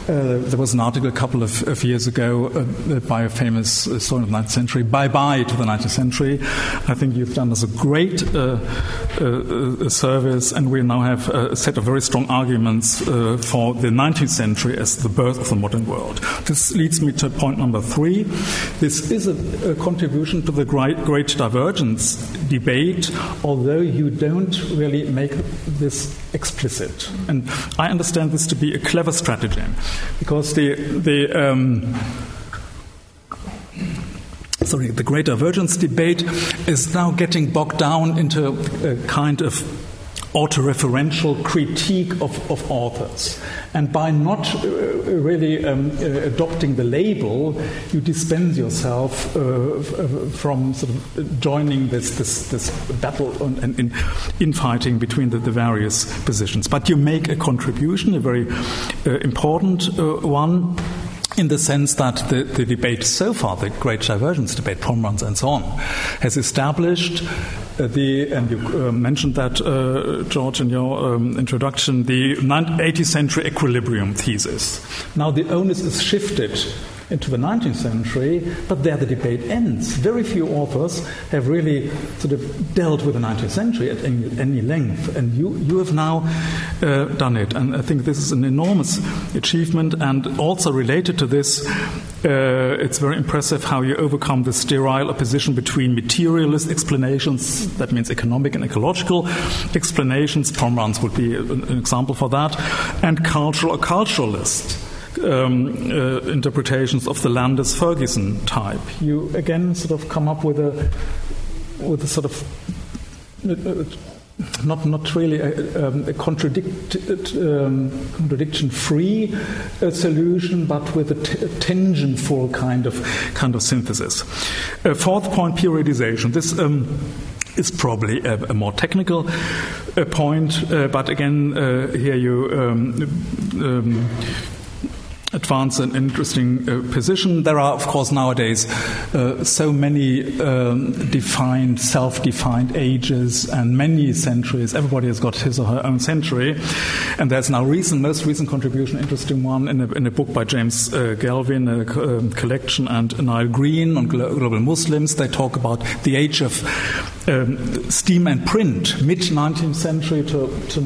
there was an article a couple of years ago by a famous historian of the 19th century, Bye-Bye to the 19th Century. I think you've done us a great service, and we now have a set of very strong arguments for the 19th century as the birth of the modern world. This leads me to point number three. This is a contribution to the great divergence debate, although you don't really make this explicit. And I understand this to be a clever stratagem, because the great divergence debate is now getting bogged down into a kind of autoreferential critique of authors. And by not really adopting the label, you dispense yourself from sort of joining this battle and infighting between the various positions. But you make a contribution, a very important one, in the sense that the debate so far, the great divergence debate, Pomeranz and so on, has established and you mentioned that, George, in your introduction, the 18th century equilibrium thesis. Now the onus is shifted into the 19th century, but there the debate ends. Very few authors have really sort of dealt with the 19th century at any length, and you have now done it. And I think this is an enormous achievement, and also related to this, it's very impressive how you overcome the sterile opposition between materialist explanations, that means economic and ecological explanations, Pomeranz would be an example for that, and cultural or culturalist interpretations of the Landis-Ferguson type. You again sort of come up with a sort of not really a contradiction-free solution, but with a tangent-full kind of synthesis. Fourth point: periodization. This is probably a more technical point, but again, here you. Advance an interesting position. There are, of course, nowadays so many self-defined ages and many centuries. Everybody has got his or her own century. And there's now most recent contribution, interesting one, in a book by James Galvin, a collection, and Nile Green on global Muslims. They talk about the age of steam and print, mid-19th century to the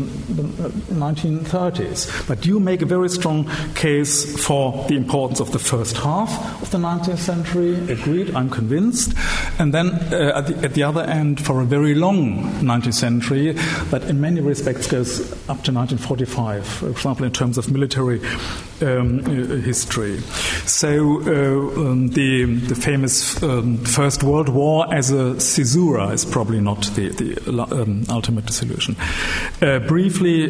1930s. But you make a very strong case for the importance of the first half of the 19th century. Agreed, I'm convinced. And then at the other end, for a very long 19th century that in many respects goes up to 1945, for example, in terms of military history. So the famous First World War as a caesura is probably not the ultimate solution. Briefly,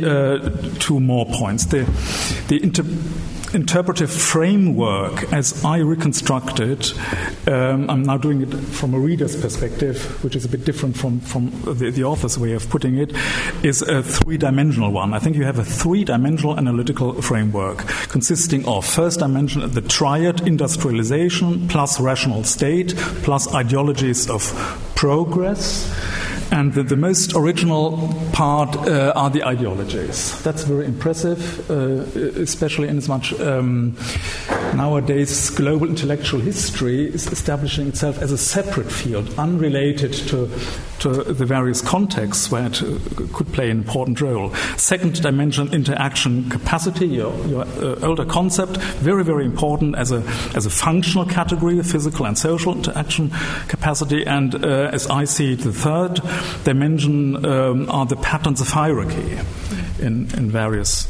two more points. The interpretive framework, as I reconstructed, I'm now doing it from a reader's perspective, which is a bit different from the author's way of putting it, is a three-dimensional one. I think you have a three-dimensional analytical framework consisting of first dimension, the triad, industrialization, plus rational state, plus ideologies of progress. And the most original part are the ideologies. That's very impressive, especially in as much nowadays global intellectual history is establishing itself as a separate field, unrelated to the various contexts where it could play an important role. Second dimension, interaction capacity, your older concept, very, very important as a functional category, physical and social interaction capacity. And as I see it, the third dimension are the patterns of hierarchy in various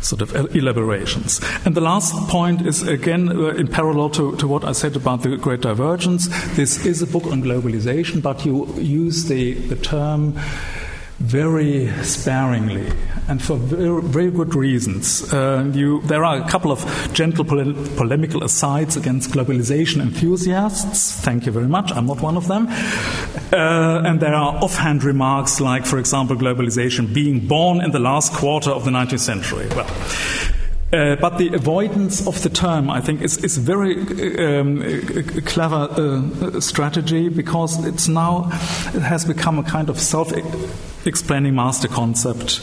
sort of elaborations. And the last point is, again, in parallel to what I said about the Great Divergence. This is a book on globalization, but you use the term very sparingly and for very, very good reasons. There are a couple of gentle polemical asides against globalization enthusiasts. Thank you very much. I'm not one of them. And there are offhand remarks like, for example, globalization being born in the last quarter of the 19th century. Well, but the avoidance of the term, I think, is very clever strategy, because it has become a kind of self-explaining master concept,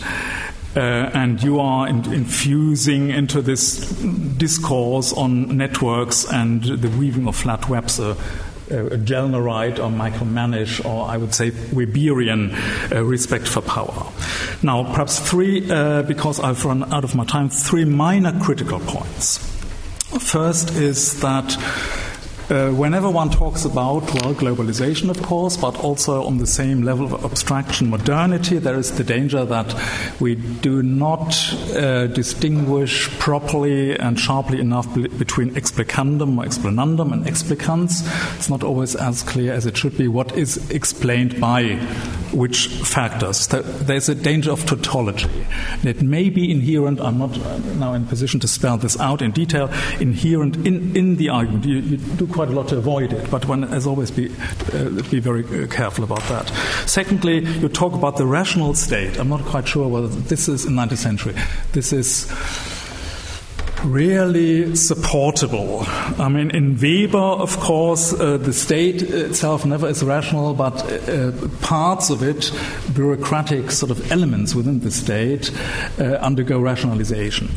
and you are infusing into this discourse on networks and the weaving of flat webs a Gellnerite or Michael Mannish, or I would say Weberian respect for power. Now, perhaps three, because I've run out of my time, three minor critical points. First is that whenever one talks about, well, globalization, of course, but also on the same level of abstraction, modernity, there is the danger that we do not distinguish properly and sharply enough between explicandum or explanandum and explicans. It's not always as clear as it should be what is explained by which factors. There's a danger of tautology. And it may be inherent, I'm not now in a position to spell this out in detail, inherent in the argument. You do quite a lot to avoid it, but one has always be very careful about that. Secondly, you talk about the rational state. I'm not quite sure whether this is in 19th century. This is really supportable. I mean, in Weber, of course, the state itself never is rational, but parts of it, bureaucratic sort of elements within the state, undergo rationalization.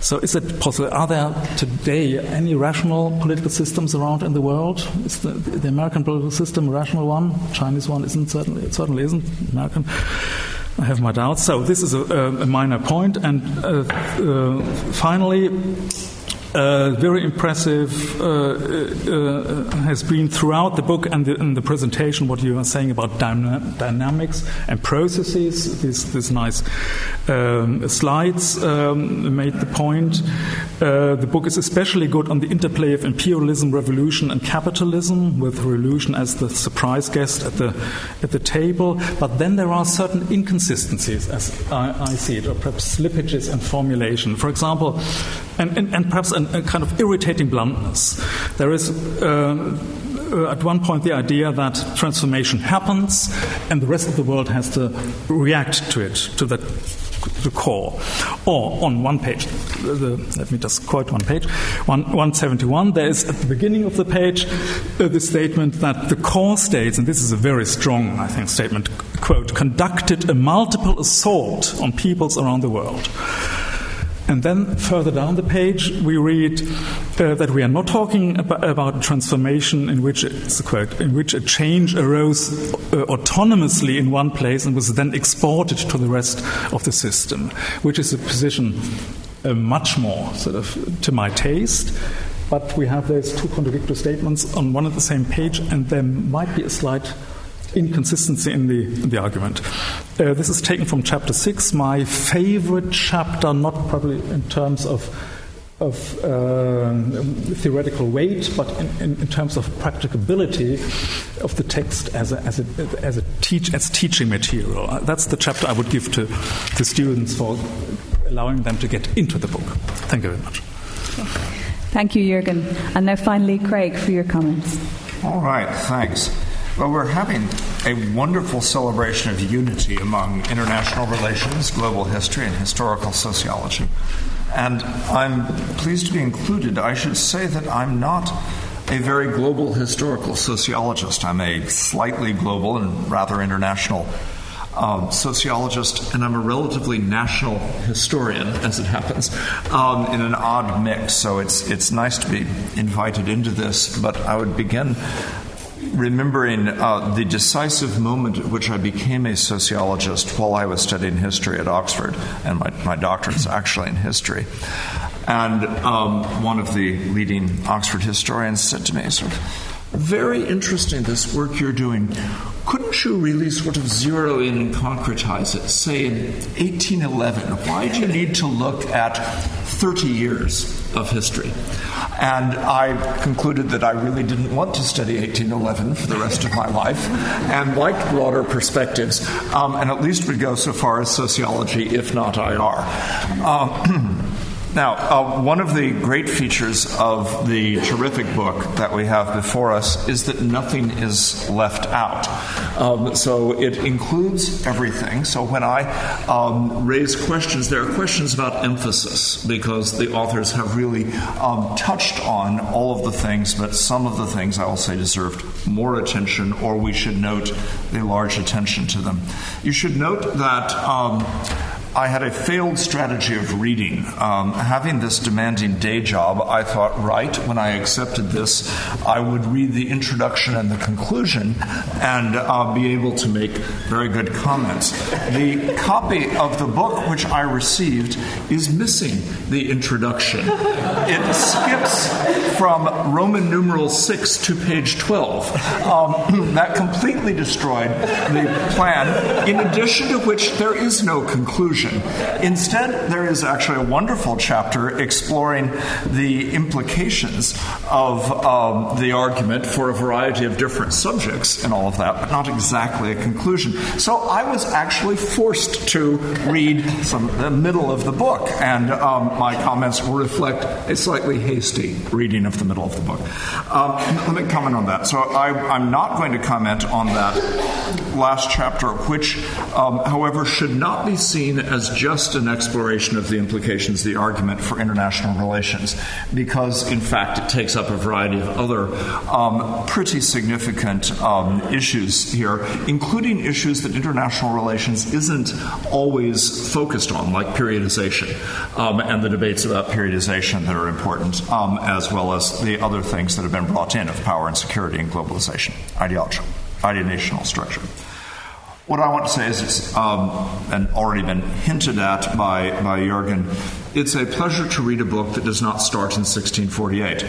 So is it possible? Are there today any rational political systems around in the world? Is the American political system a rational one? Chinese one isn't, certainly isn't. American, I have my doubts. So this is a minor point. And finally, very impressive has been throughout the book and in the presentation what you are saying about dynamics and processes. These nice slides made the point. The book is especially good on the interplay of imperialism, revolution, and capitalism, with revolution as the surprise guest at the table. But then there are certain inconsistencies, as I see it, or perhaps slippages in formulation. For example, and perhaps a kind of irritating bluntness. There is at one point the idea that transformation happens and the rest of the world has to react to it, to the core. Or on one page, let me just quote one page, 171, there is at the beginning of the page the statement that the core states, and this is a very strong, I think, statement, quote, conducted a multiple assault on peoples around the world. And then further down the page, we read that we are not talking about transformation in which it's a quote, in which a change arose autonomously in one place and was then exported to the rest of the system, which is a position much more sort of to my taste. But we have those two contradictory statements on one and the same page, and there might be a slight inconsistency in the argument. This is taken from Chapter 6, my favorite chapter, not probably in terms of theoretical weight, but in terms of practicability of the text as teaching material. That's the chapter I would give to the students for allowing them to get into the book. Thank you very much. Thank you, Jürgen. And now finally, Craig, for your comments. All right, thanks. Well, we're having a wonderful celebration of unity among international relations, global history, and historical sociology. And I'm pleased to be included. I should say that I'm not a very global historical sociologist. I'm a slightly global and rather international sociologist, and I'm a relatively national historian, as it happens, in an odd mix. So it's nice to be invited into this, but I would begin remembering the decisive moment at which I became a sociologist while I was studying history at Oxford, and my doctorate's actually in history. And one of the leading Oxford historians said to me, sort of, very interesting, this work you're doing. Couldn't you really sort of zero in and concretize it, say in 1811? Why do you need to look at 30 years of history? And I concluded that I really didn't want to study 1811 for the rest of my life and liked broader perspectives, and at least would go so far as sociology, if not IR. Now, one of the great features of the terrific book that we have before us is that nothing is left out. So it includes everything. So when I raise questions, there are questions about emphasis, because the authors have really touched on all of the things, but some of the things I will say deserved more attention, or we should note a large attention to them. You should note that I had a failed strategy of reading. Having this demanding day job, I thought, right, when I accepted this, I would read the introduction and the conclusion and be able to make very good comments. The copy of the book which I received is missing the introduction. It skips from Roman numeral 6 to page 12. That completely destroyed the plan, in addition to which there is no conclusion. Instead, there is actually a wonderful chapter exploring the implications of the argument for a variety of different subjects and all of that, but not exactly a conclusion. So I was actually forced to read the middle of the book, and my comments will reflect a slightly hasty reading of the middle of the book. Let me comment on that. So I'm not going to comment on that last chapter, which, however, should not be seen as just an exploration of the implications of the argument for international relations, because, in fact, it takes up a variety of other pretty significant issues here, including issues that international relations isn't always focused on, like periodization, and the debates about periodization that are important, as well as the other things that have been brought in of power and security and globalization, ideational structure. What I want to say is it's and already been hinted at by Jürgen. It's a pleasure to read a book that does not start in 1648.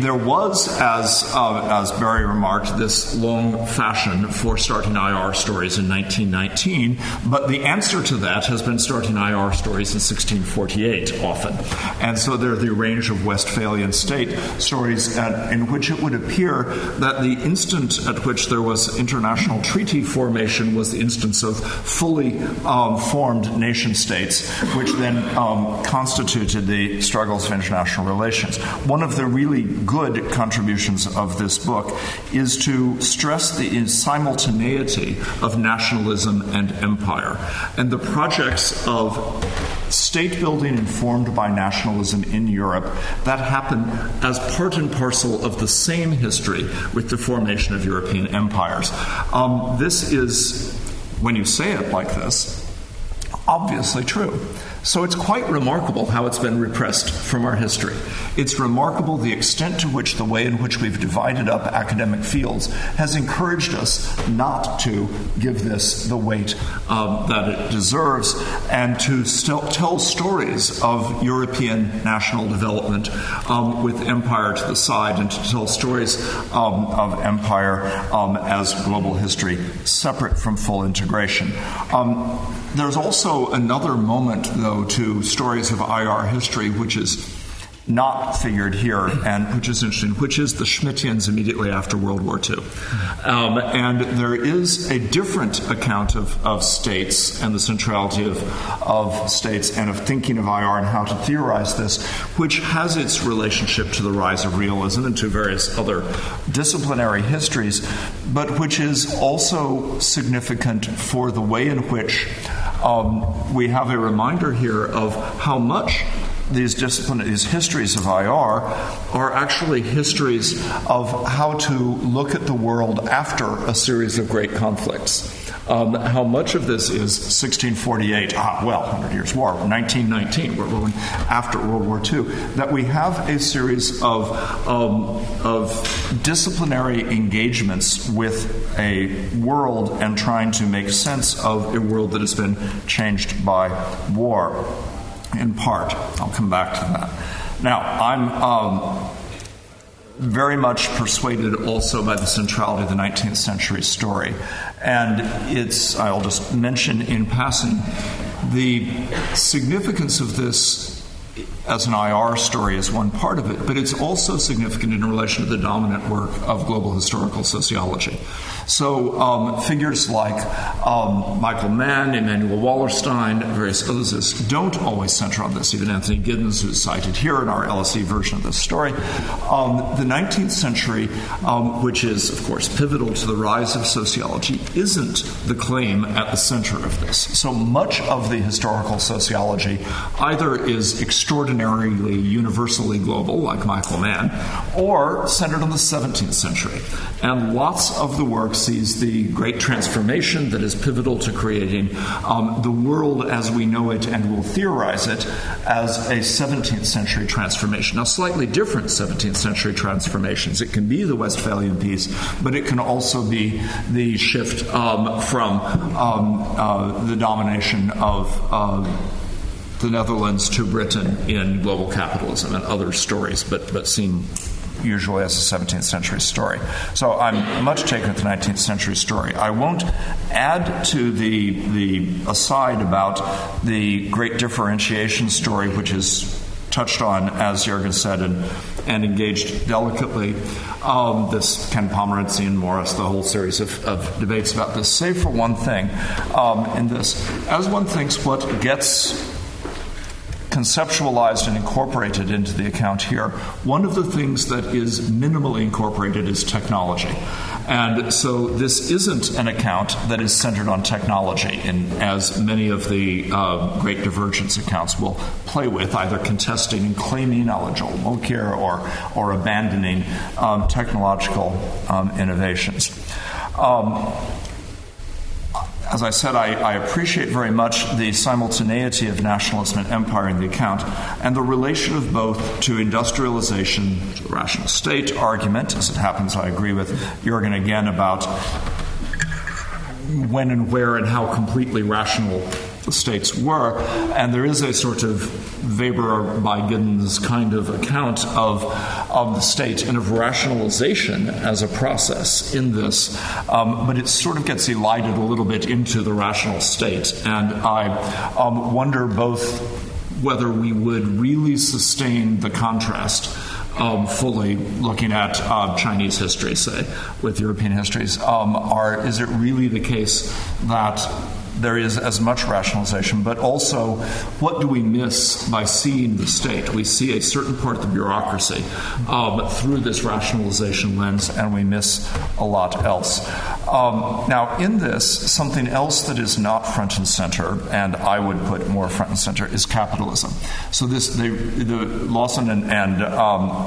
There was, as Barry remarked, this long fashion for starting IR stories in 1919, but the answer to that has been starting IR stories in 1648 often. And so there are the range of Westphalian state stories in which it would appear that the instant at which there was international treaty formation was the instance of fully formed nation states, which then constituted the struggles of international relations. One of the really good contributions of this book is to stress the simultaneity of nationalism and empire, and the projects of state building informed by nationalism in Europe that happened as part and parcel of the same history with the formation of European empires. This is, when you say it like this, obviously true. So it's quite remarkable how it's been repressed from our history. It's remarkable the extent to which the way in which we've divided up academic fields has encouraged us not to give this the weight that it deserves, and to still tell stories of European national development with empire to the side, and to tell stories of empire as global history separate from full integration. There's also another moment, though, to stories of IR history, which is not figured here, and which is interesting, which is the Schmittians immediately after World War II. And there is a different account of states and the centrality of states and of thinking of IR and how to theorize this, which has its relationship to the rise of realism and to various other disciplinary histories, but which is also significant for the way in which we have a reminder here of how much these histories of IR are actually histories of how to look at the world after a series of great conflicts. How much of this is 1648, 100 Years' War, 1919, we're going after World War II, that we have a series of disciplinary engagements with a world and trying to make sense of a world that has been changed by war. In part. I'll come back to that. Now, I'm very much persuaded also by the centrality of the 19th century story. And I'll just mention in passing, the significance of this as an IR story is one part of it, but it's also significant in relation to the dominant work of global historical sociology. So figures like Michael Mann, Immanuel Wallerstein, various others don't always center on this. Even Anthony Giddens, who's cited here in our LSE version of this story. The 19th century, which is, of course, pivotal to the rise of sociology, isn't the claim at the center of this. So much of the historical sociology either is extraordinarily universally global, like Michael Mann, or centered on the 17th century. And lots of the work sees the great transformation that is pivotal to creating the world as we know it and will theorize it as a 17th century transformation. Now, slightly different 17th century transformations. It can be the Westphalian peace, but it can also be the shift from the domination of the Netherlands to Britain in global capitalism and other stories, but seen usually as a 17th century story. So I'm much taken with the 19th century story. I won't add to the aside about the great differentiation story, which is touched on, as Jürgen said, and engaged delicately. This Ken Pomeranz, Ian Morris, the whole series of debates about this, save for one thing in this. As one thinks what gets conceptualized and incorporated into the account here, one of the things that is minimally incorporated is technology. And so this isn't an account that is centered on technology, and as many of the great divergence accounts will play with, either contesting and claiming knowledge or Mokyr or abandoning technological innovations. As I said, I appreciate very much the simultaneity of nationalism and empire in the account, and the relation of both to industrialization, to the rational state argument. As it happens, I agree with Jürgen again about when and where and how completely rational the states were, and there is a sort of Weber by Giddens kind of account of the state and of rationalization as a process in this, but it sort of gets elided a little bit into the rational state, and I wonder both whether we would really sustain the contrast fully looking at Chinese history, say, with European histories. Is it really the case that there is as much rationalization, but also what do we miss by seeing the state? We see a certain part of the bureaucracy through this rationalization lens, and we miss a lot else. Now, in this, something else that is not front and center, and I would put more front and center, is capitalism. So this, the Lawson and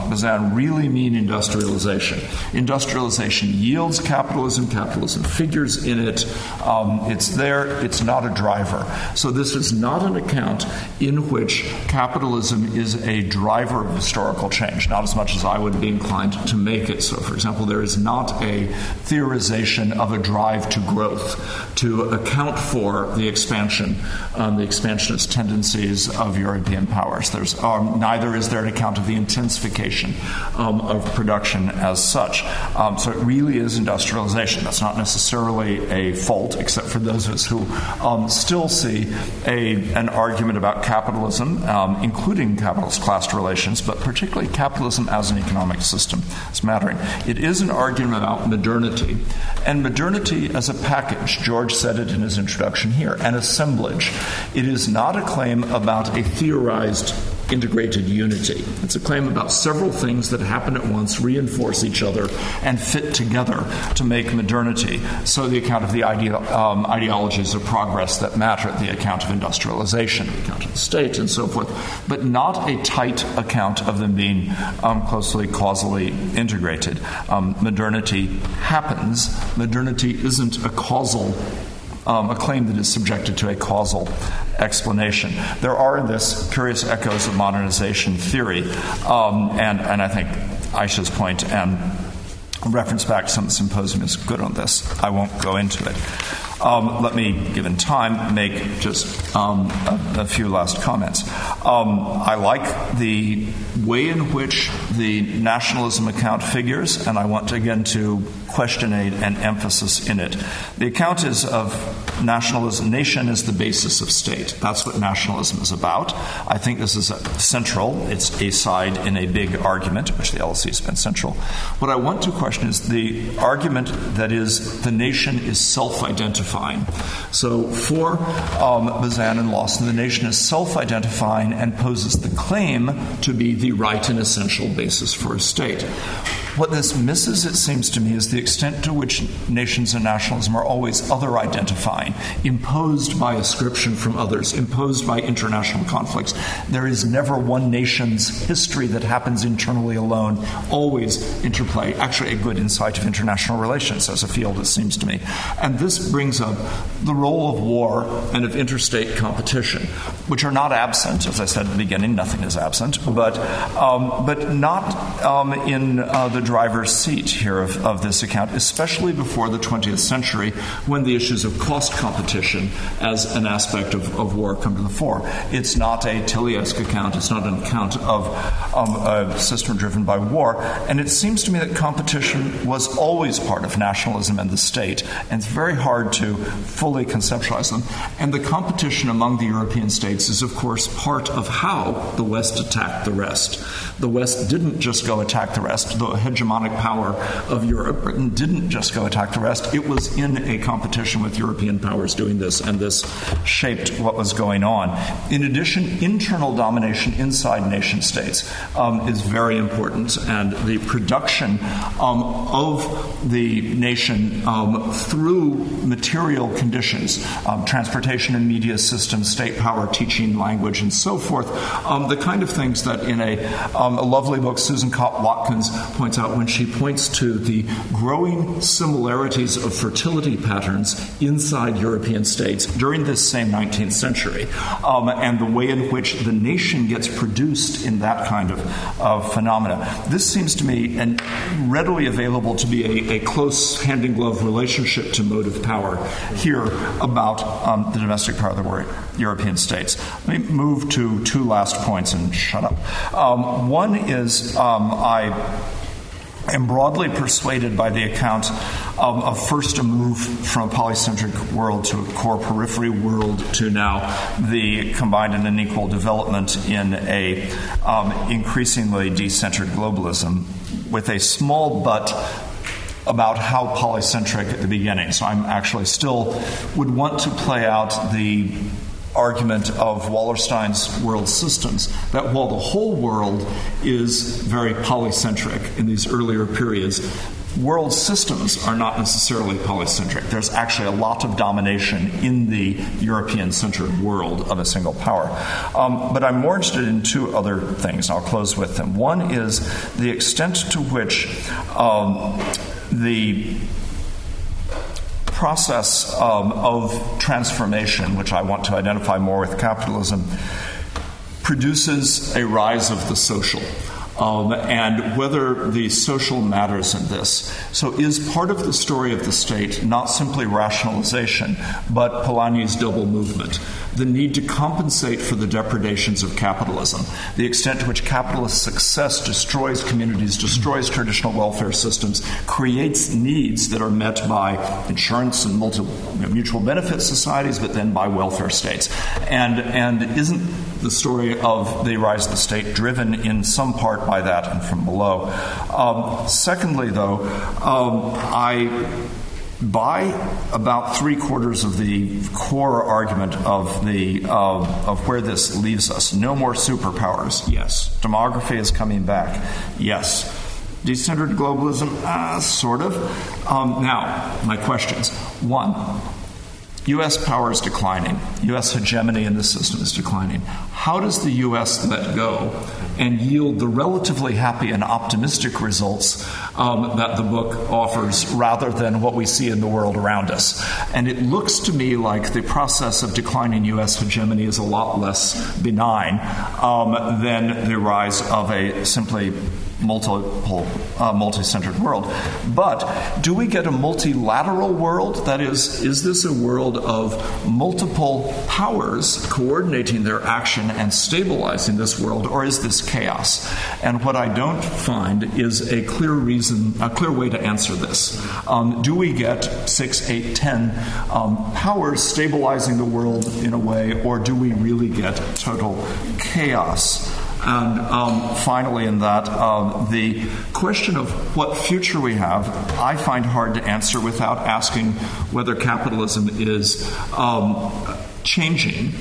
Buzan really mean industrialization. Industrialization yields capitalism. Capitalism figures in it. It's there. It's not a driver. So this is not an account in which capitalism is a driver of historical change, not as much as I would be inclined to make it. So, for example, there is not a theorization of a drive to growth to account for the expansion, the expansionist tendencies of European powers. There's neither is there an account of the intensification of production as such. So it really is industrialization. That's not necessarily a fault, except for those of us who still see an argument about capitalism, including capitalist class relations, but particularly capitalism as an economic system is mattering. It is an argument about modernity, and modernity as a package. George said it in his introduction here, an assemblage. It is not a claim about a theorized integrated unity. It's a claim about several things that happen at once, reinforce each other, and fit together to make modernity. So the account of the ideologies of progress that matter, the account of industrialization, the account of the state, and so forth, but not a tight account of them being closely, causally integrated. Modernity happens. Modernity isn't a causal a claim that is subjected to a causal explanation. There are in this curious echoes of modernization theory, and I think Ayse's point and reference back to some symposium is good on this. I won't go into it. Let me, given time, make just a few last comments. I like the way in which the nationalism account figures, and I want, again, to question an emphasis in it. The account is of nationalism. Nation is the basis of state. That's what nationalism is about. I think this is central. It's a side in a big argument, which the LSE has been central. What I want to question is the argument that is the nation is self-identifying. So for Buzan and Lawson, the nation is self-identifying and poses the claim to be the right and essential basis for a state. What this misses, it seems to me, is the extent to which nations and nationalism are always other-identifying, imposed by ascription from others, imposed by international conflicts. There is never one nation's history that happens internally alone, always interplay, actually a good insight of international relations as a field, it seems to me. And this brings up the role of war and of interstate competition, which are not absent. As I said at the beginning, nothing is absent, but not in the driver's seat here of this account, especially before the 20th century, when the issues of cost competition as an aspect of war come to the fore. It's not a Tilly-esque account. It's not an account of a system driven by war. And it seems to me that competition was always part of nationalism and the state, and it's very hard to fully conceptualize them. And the competition among the European states is, of course, part of how the West attacked the rest. The West didn't just go attack the rest. The hegemonic power of Europe, Britain, didn't just go attack the rest. It was in a competition with European powers doing this, and this shaped what was going on. In addition, internal domination inside nation states is very important, and the production of the nation through material conditions, transportation and media systems, state power, teaching, language, and so forth, the kind of things that in a lovely book Susan Cott Watkins points out when she points to the growing similarities of fertility patterns inside European states during this same 19th century, and the way in which the nation gets produced in that kind of phenomena. This seems to me readily available to be a close hand-in-glove relationship to motive power here about the domestic power of the European states. Let me move to two last points and shut up. One is I am broadly persuaded by the account of first a move from a polycentric world to a core periphery world to now the combined and unequal development in a increasingly decentered globalism with a small but about how polycentric at the beginning. So I'm actually still would want to play out the argument of Wallerstein's world systems, that while the whole world is very polycentric in these earlier periods, world systems are not necessarily polycentric. There's actually a lot of domination in the European-centered world of a single power. But I'm more interested in two other things, and I'll close with them. One is the extent to which the process of transformation, which I want to identify more with capitalism, produces a rise of the social. And whether the social matters in this. So is part of the story of the state not simply rationalization, but Polanyi's double movement, the need to compensate for the depredations of capitalism, the extent to which capitalist success destroys communities, destroys traditional welfare systems, creates needs that are met by insurance and mutual benefit societies, but then by welfare states. And isn't the story of the rise of the state driven in some part by that and from below? Secondly, though, I buy about three-quarters of the core argument of the of where this leaves us. No more superpowers, yes. Demography is coming back, yes. Decentered globalism, sort of. Now, my questions. One, U.S. power is declining. U.S. hegemony in this system is declining. How does the U.S. let go and yield the relatively happy and optimistic results that the book offers rather than what we see in the world around us? And it looks to me like the process of declining U.S. hegemony is a lot less benign than the rise of a simply multi-centered world. But do we get a multilateral world? That is this a world of multiple powers coordinating their action and stabilizing this world, or is this chaos? And what I don't find is a clear reason, a clear way to answer this. Do we get 6, 8, 10 powers stabilizing the world in a way, or do we really get total chaos? And finally in that, the question of what future we have, I find hard to answer without asking whether capitalism is changing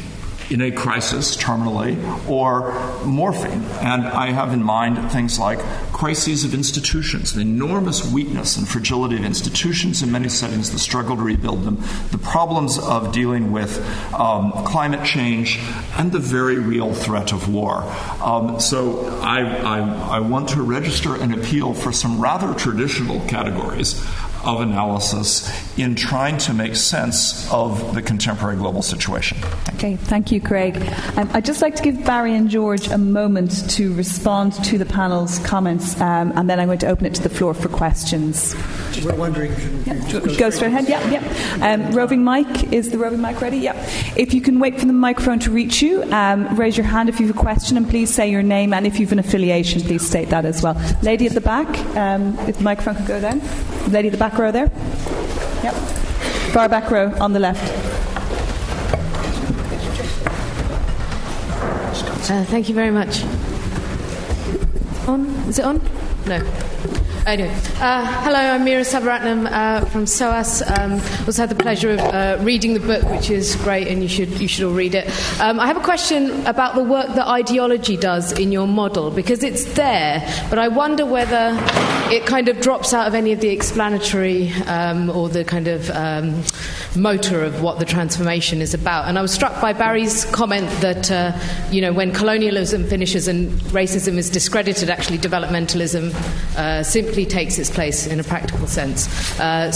in a crisis terminally or morphing. And I have in mind things like crises of institutions, the enormous weakness and fragility of institutions in many settings, the struggle to rebuild them, the problems of dealing with climate change, and the very real threat of war. So I want to register an appeal for some rather traditional categories of analysis in trying to make sense of the contemporary global situation. Okay, thank you, Craig. I'd just like to give Barry and George a moment to respond to the panel's comments, and then I'm going to open it to the floor for questions. We're wondering... Go straight ahead, yeah. Roving mic, is the roving mic ready? Yeah. If you can wait for the microphone to reach you, raise your hand if you have a question, and please say your name, and if you have an affiliation, please state that as well. Lady at the back, if the microphone could go down. Lady at the back. Back row there? Yep. Far back row on the left. Thank you very much. On? Is it on? No. Anyway. Hello, I'm Meera Savaratnam from SOAS. Also had the pleasure of reading the book, which is great, and you should all read it. I have a question about the work that ideology does in your model, because it's there, but I wonder whether it kind of drops out of any of the explanatory or the kind of motor of what the transformation is about. And I was struck by Barry's comment that, when colonialism finishes and racism is discredited, actually developmentalism simply takes its place in a practical sense.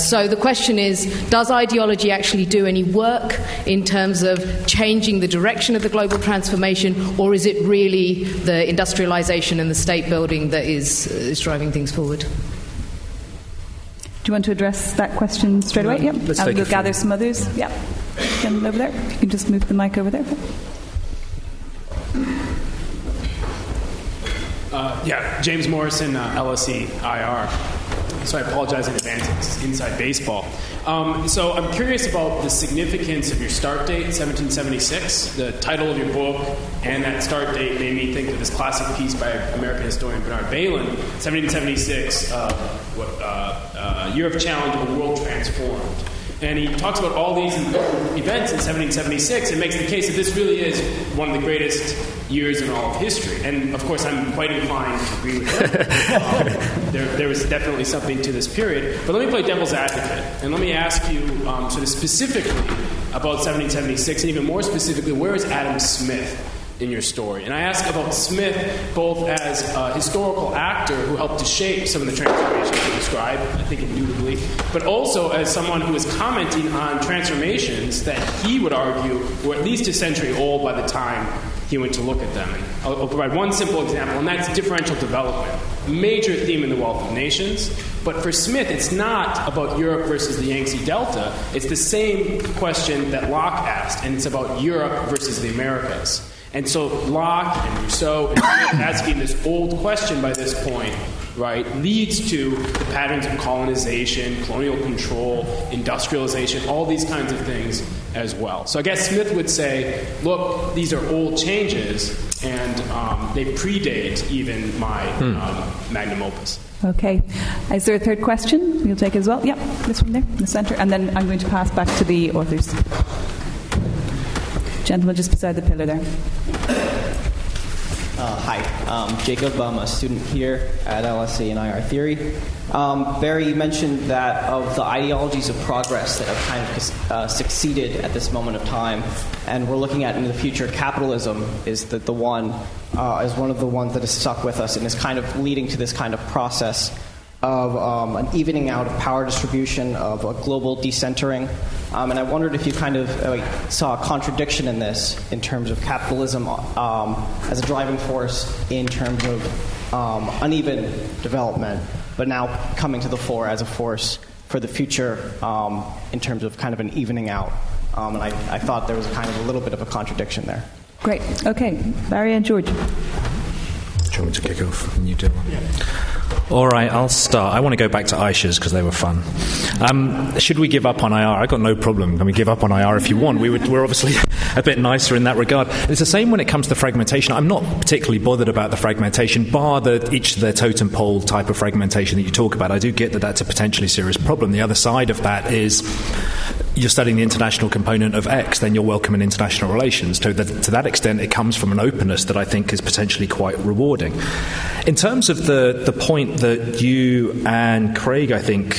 So the question is, does ideology actually do any work in terms of changing the direction of the global transformation, or is it really the industrialization and the state building that is driving things forward? Do you want to address that question straight away? Yep. Let's we'll gather some others. Yep. Over there. You can just move the mic over there. James Morrison, LSEIR. So I apologize in advance. It's inside baseball. So I'm curious about the significance of your start date, 1776. The title of your book and that start date made me think of this classic piece by American historian Bernard Balin, 1776, Europe Challenged, the World Transformed. And he talks about all these events in 1776 and makes the case that this really is one of the greatest years in all of history. And, of course, I'm quite inclined to agree with him. There was definitely something to this period. But let me play devil's advocate. And let me ask you sort of specifically about 1776, and even more specifically, where is Adam Smith in your story? And I ask about Smith both as a historical actor who helped to shape some of the transformations you describe, I think indubitably, but also as someone who is commenting on transformations that he would argue were at least a century old by the time he went to look at them. And I'll provide one simple example, and that's differential development, a major theme in The Wealth of Nations. But for Smith, it's not about Europe versus the Yangtze Delta. It's the same question that Locke asked, and it's about Europe versus the Americas. And so Locke and Rousseau and asking this old question by this point, right, leads to the patterns of colonization, colonial control, industrialization, all these kinds of things as well. So I guess Smith would say, look, these are old changes, and they predate even my magnum opus. Okay. Is there a third question you'll take as well? Yep, this one there in the center. And then I'm going to pass back to the authors. Gentleman just beside the pillar there. Hi, Jacob. I'm a student here at LSE in IR Theory. Barry mentioned that of the ideologies of progress that have kind of succeeded at this moment of time, and we're looking at in the future, capitalism is the one is one of the ones that has stuck with us and is kind of leading to this kind of process of an evening out of power distribution, of a global decentering. And I wondered if you kind of saw a contradiction in this in terms of capitalism as a driving force in terms of uneven development, but now coming to the fore as a force for the future in terms of kind of an evening out. And I thought there was kind of a little bit of a contradiction there. Great. Okay. Barry and George. Do you want me to kick off? And you do. Yeah. All right, I'll start. I want to go back to Aisha's because they were fun. Should we give up on IR? I've got no problem. I mean, give up on IR if you want. We're obviously a bit nicer in that regard. And it's the same when it comes to fragmentation. I'm not particularly bothered about the fragmentation, bar the each of their totem pole type of fragmentation that you talk about. I do get that that's a potentially serious problem. The other side of that is you're studying the international component of X, then you're welcome in international relations. To that extent, it comes from an openness that I think is potentially quite rewarding. In terms of the point that you and Craig, I think,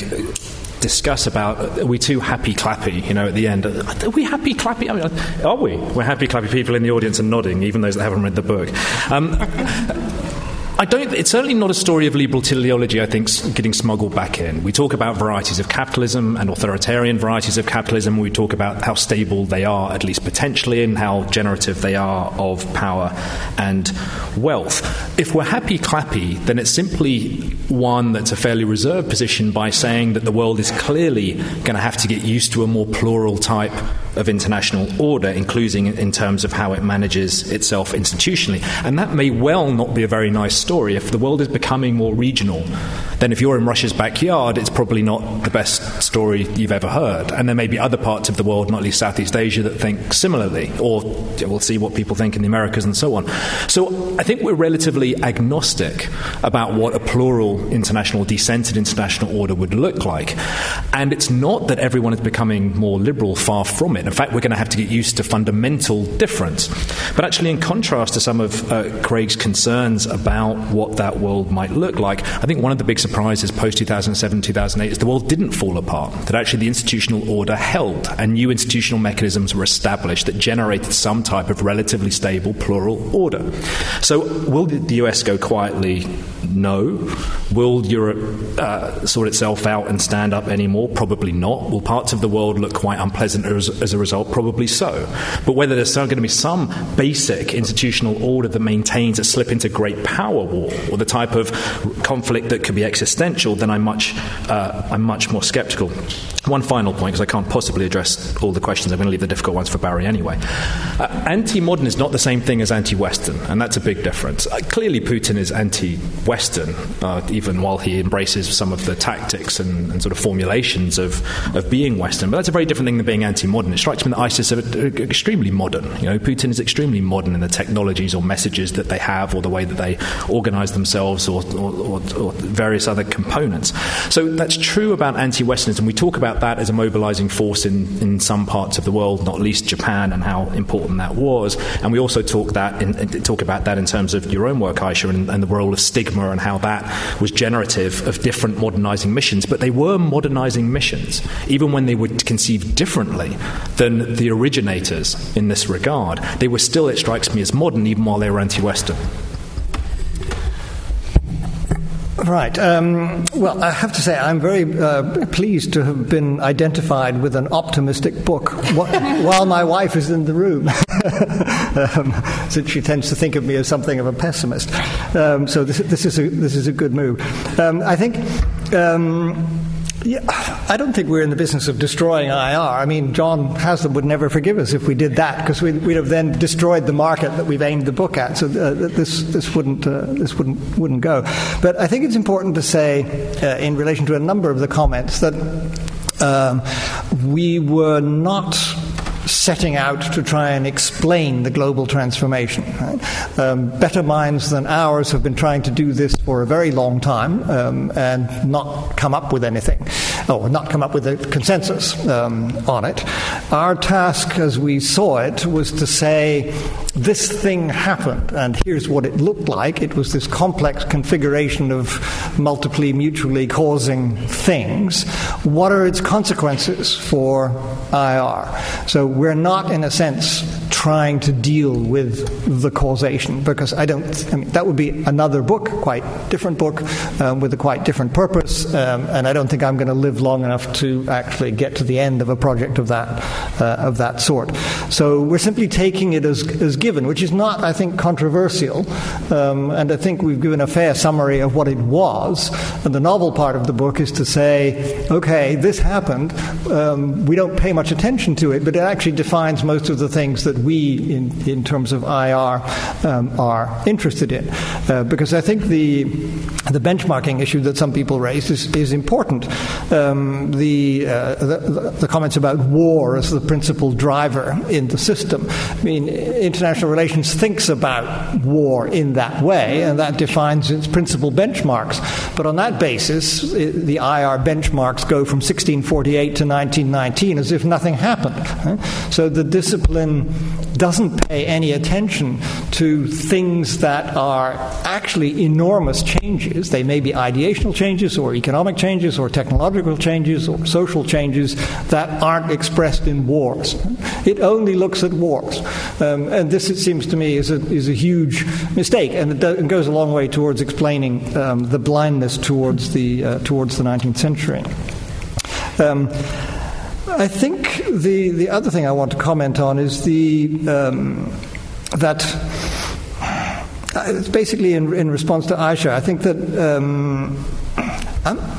discuss about, are we too happy-clappy, at the end? Are we happy-clappy? I mean, are we? We're happy-clappy people in the audience and nodding, even those that haven't read the book. It's certainly not a story of liberal teleology, I think, getting smuggled back in. We talk about varieties of capitalism and authoritarian varieties of capitalism. We talk about how stable they are, at least potentially, and how generative they are of power and wealth. If we're happy-clappy, then it's simply one that's a fairly reserved position by saying that the world is clearly going to have to get used to a more plural type of international order, including in terms of how it manages itself institutionally. And that may well not be a very nice story. If the world is becoming more regional, then if you're in Russia's backyard, it's probably not the best story you've ever heard. And there may be other parts of the world, not least Southeast Asia, that think similarly, or we'll see what people think in the Americas and so on. So I think we're relatively agnostic about what a plural international, decentered international order would look like. And it's not that everyone is becoming more liberal, far from it. In fact, we're going to have to get used to fundamental difference. But actually, in contrast to some of Craig's concerns about what that world might look like, I think one of the big surprises post-2007, 2008 is the world didn't fall apart, that actually the institutional order held and new institutional mechanisms were established that generated some type of relatively stable plural order. So will the US go quietly? No. Will Europe sort itself out and stand up anymore? Probably not. Will parts of the world look quite unpleasant as a result? Probably so. But whether there's going to be some basic institutional order that maintains a slip into great power war or the type of conflict that could be existential, then I'm much more sceptical. One final point, because I can't possibly address all the questions. I'm going to leave the difficult ones for Barry anyway. Anti-modern is not the same thing as anti-Western, and that's a big difference. Clearly Putin is anti-Western, even while he embraces some of the tactics and sort of formulations of being Western. But that's a very different thing than being anti-modern. It strikes me that ISIS are extremely modern. Putin is extremely modern in the technologies or messages that they have or the way that they organize themselves or various other components. So that's true about anti-Westernism. We talk about about that as a mobilising force in some parts of the world, not least Japan, and how important that was. And we also talk about that in terms of your own work, Ayse, and the role of stigma and how that was generative of different modernising missions. But they were modernising missions, even when they were conceived differently than the originators in this regard. They were still, it strikes me, as modern, even while they were anti-Western. Right. Well, I have to say I'm very pleased to have been identified with an optimistic book while my wife is in the room, since she tends to think of me as something of a pessimist. So this is a good move. I don't think we're in the business of destroying IR. I mean, John Haslam would never forgive us if we did that, because we'd have then destroyed the market that we've aimed the book at. So this wouldn't go. But I think it's important to say, in relation to a number of the comments, that we were not setting out to try and explain the global transformation. Right? Better minds than ours have been trying to do this for a very long time, and not come up with anything, or not come up with a consensus on it. Our task, as we saw it, was to say, this thing happened, and here's what it looked like. It was this complex configuration of multiply mutually causing things. What are its consequences for IR? So we're not, in a sense, trying to deal with the causation, because that would be another book, quite different book, with a quite different purpose, and I don't think I'm going to live long enough to actually get to the end of a project of that sort. So we're simply taking it as given, which is not, I think, controversial, and I think we've given a fair summary of what it was, and the novel part of the book is to say, okay, this happened, we don't pay much attention to it, but it actually defines most of the things that we, in terms of IR, are interested in. Because I think the benchmarking issue that some people raised is important. The comments about war as the principal driver in the system. I mean, international relations thinks about war in that way, and that defines its principal benchmarks. But on that basis, the IR benchmarks go from 1648 to 1919 as if nothing happened. So the discipline doesn't pay any attention to things that are actually enormous changes. They may be ideational changes or economic changes or technological changes or social changes that aren't expressed in wars. It only looks at wars. And this, it seems to me, is a huge mistake, and it goes a long way towards explaining the blindness towards the 19th century. I think the other thing I want to comment on is it's basically in response to Ayse. I think that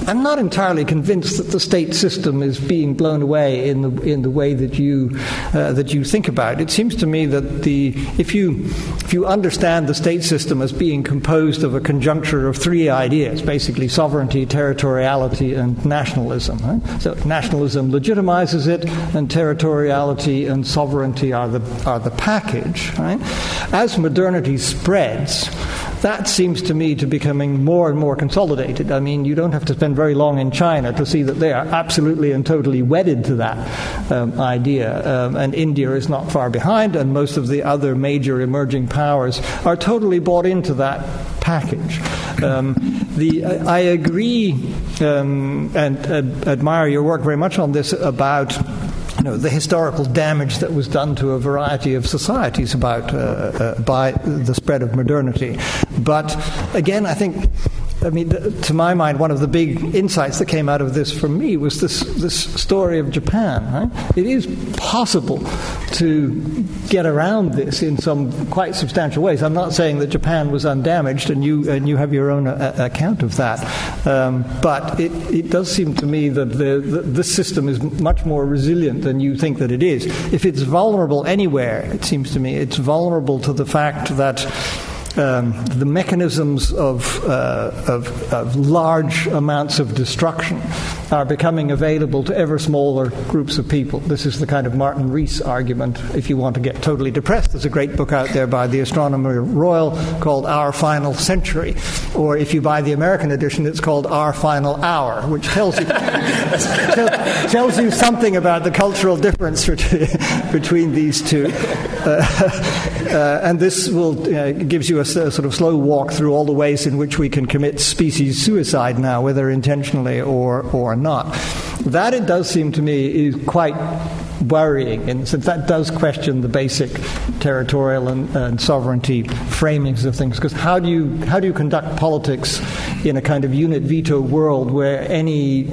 I'm not entirely convinced that the state system is being blown away in the way that you think about it. It seems to me that if you understand the state system as being composed of a conjuncture of three ideas, basically sovereignty, territoriality, and nationalism. Right? So nationalism legitimizes it, and territoriality and sovereignty are the package. Right? As modernity spreads, that seems to me to be becoming more and more consolidated. I mean, you don't have to spend very long in China to see that they are absolutely and totally wedded to that idea. And India is not far behind, and most of the other major emerging powers are totally bought into that package. I agree and admire your work very much on this about the historical damage that was done to a variety of societies by the spread of modernity. But again, to my mind, one of the big insights that came out of this for me was this story of Japan. Right? It is possible to get around this in some quite substantial ways. I'm not saying that Japan was undamaged, and you have your own account of that. But it does seem to me that this system is much more resilient than you think that it is. If it's vulnerable anywhere, it seems to me, it's vulnerable to the fact that the mechanisms of large amounts of destruction are becoming available to ever smaller groups of people. This is the kind of Martin Rees argument. If you want to get totally depressed, there's a great book out there by the Astronomer Royal called Our Final Century. Or if you buy the American edition, it's called Our Final Hour, which tells you, tells you something about the cultural difference between these two. And this will gives you a sort of slow walk through all the ways in which we can commit species suicide now, whether intentionally or not. That, it does seem to me, is quite worrying, and since that does question the basic territorial and sovereignty framings of things, because how do you conduct politics in a kind of unit veto world where any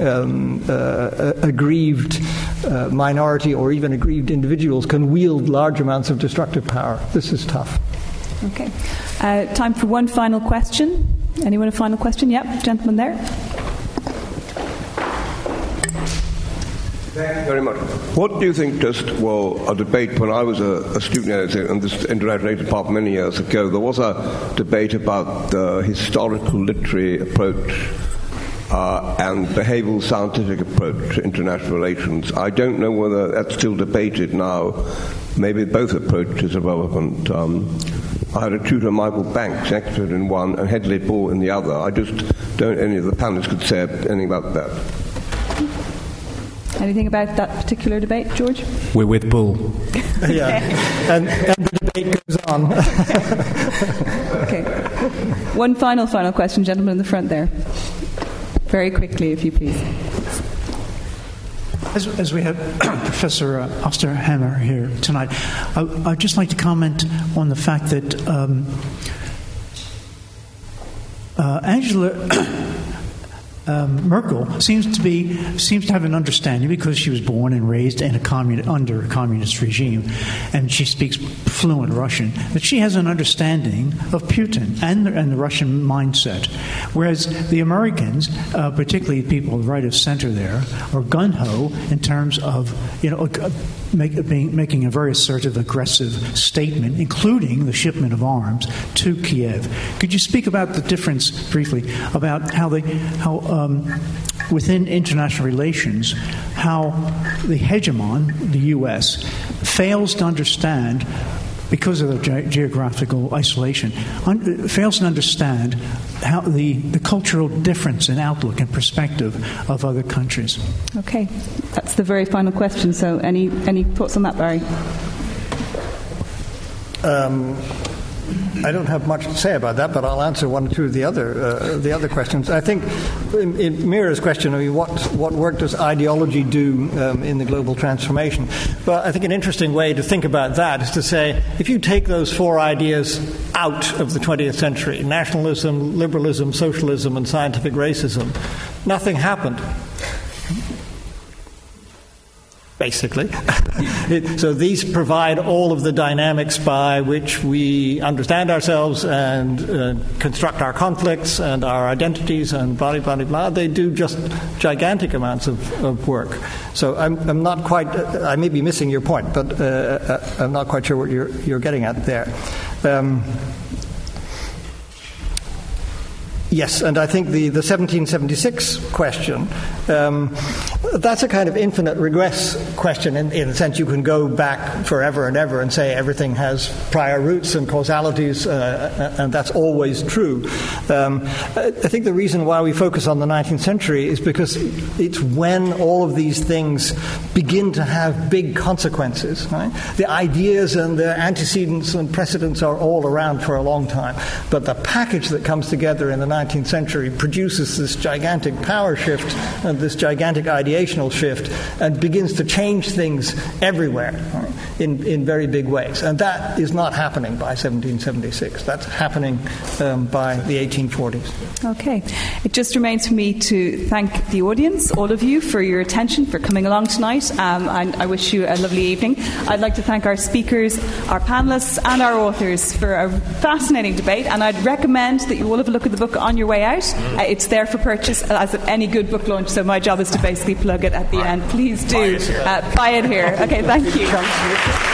aggrieved minority or even aggrieved individuals can wield large amounts of destructive power? This is tough. Okay. Time for one final question. Anyone a final question? Yep, gentleman there. Thank you very much. What do you think just well a debate when I was a student and this interrelated part many years ago, there was a debate about the historical literary approach and behavioural scientific approach to international relations. I don't know whether that's still debated now. Maybe both approaches are relevant. I had a tutor, Michael Banks, expert in one, and Hedley Ball in the other. I just don't any of the panelists could say anything about that. Anything about that particular debate, George? We're with Bull. Yeah, and the debate goes on. Okay. One final question, gentleman in the front there. Very quickly, if you please. As we have Professor Osterhammel here tonight, I'd just like to comment on the fact that Angela... Merkel seems to have an understanding because she was born and raised in under a communist regime, and she speaks fluent Russian. But she has an understanding of Putin and the Russian mindset, whereas the Americans, particularly people right of center there, are gung ho in terms of making a very assertive, aggressive statement, including the shipment of arms to Kiev. Could you speak about the difference briefly about how within international relations, how the hegemon, the U.S., fails to understand, because of the geographical isolation, fails to understand how the cultural difference in outlook and perspective of other countries. Okay, that's the very final question. So, any thoughts on that, Barry? I don't have much to say about that, but I'll answer one or two of the other questions. I think in Mira's question, I mean, what work does ideology do in the global transformation? Well, I think an interesting way to think about that is to say, if you take those four ideas out of the 20th century, nationalism, liberalism, socialism, and scientific racism, nothing happened. Basically. So these provide all of the dynamics by which we understand ourselves and construct our conflicts and our identities and blah, blah, blah, blah. They do just gigantic amounts of work. So I'm not quite, I may be missing your point, but I'm not quite sure what you're getting at there. Yes, and I think the 1776 question, that's a kind of infinite regress question. In a sense, you can go back forever and ever and say everything has prior roots and causalities, and that's always true. I think the reason why we focus on the 19th century is because it's when all of these things begin to have big consequences, right? The ideas and the antecedents and precedents are all around for a long time, but the package that comes together in the 19th century produces this gigantic power shift and this gigantic ideational shift and begins to change things everywhere, right, in very big ways. And that is not happening by 1776. That's happening by the 1840s. Okay. It just remains for me to thank the audience, all of you, for your attention, for coming along tonight. And I wish you a lovely evening. I'd like to thank our speakers, our panelists, and our authors for a fascinating debate. And I'd recommend that you all have a look at the book on your way out. It's there for purchase as at any good book launch, so my job is to basically plug it at the end. Please do buy it here. Okay, thank you.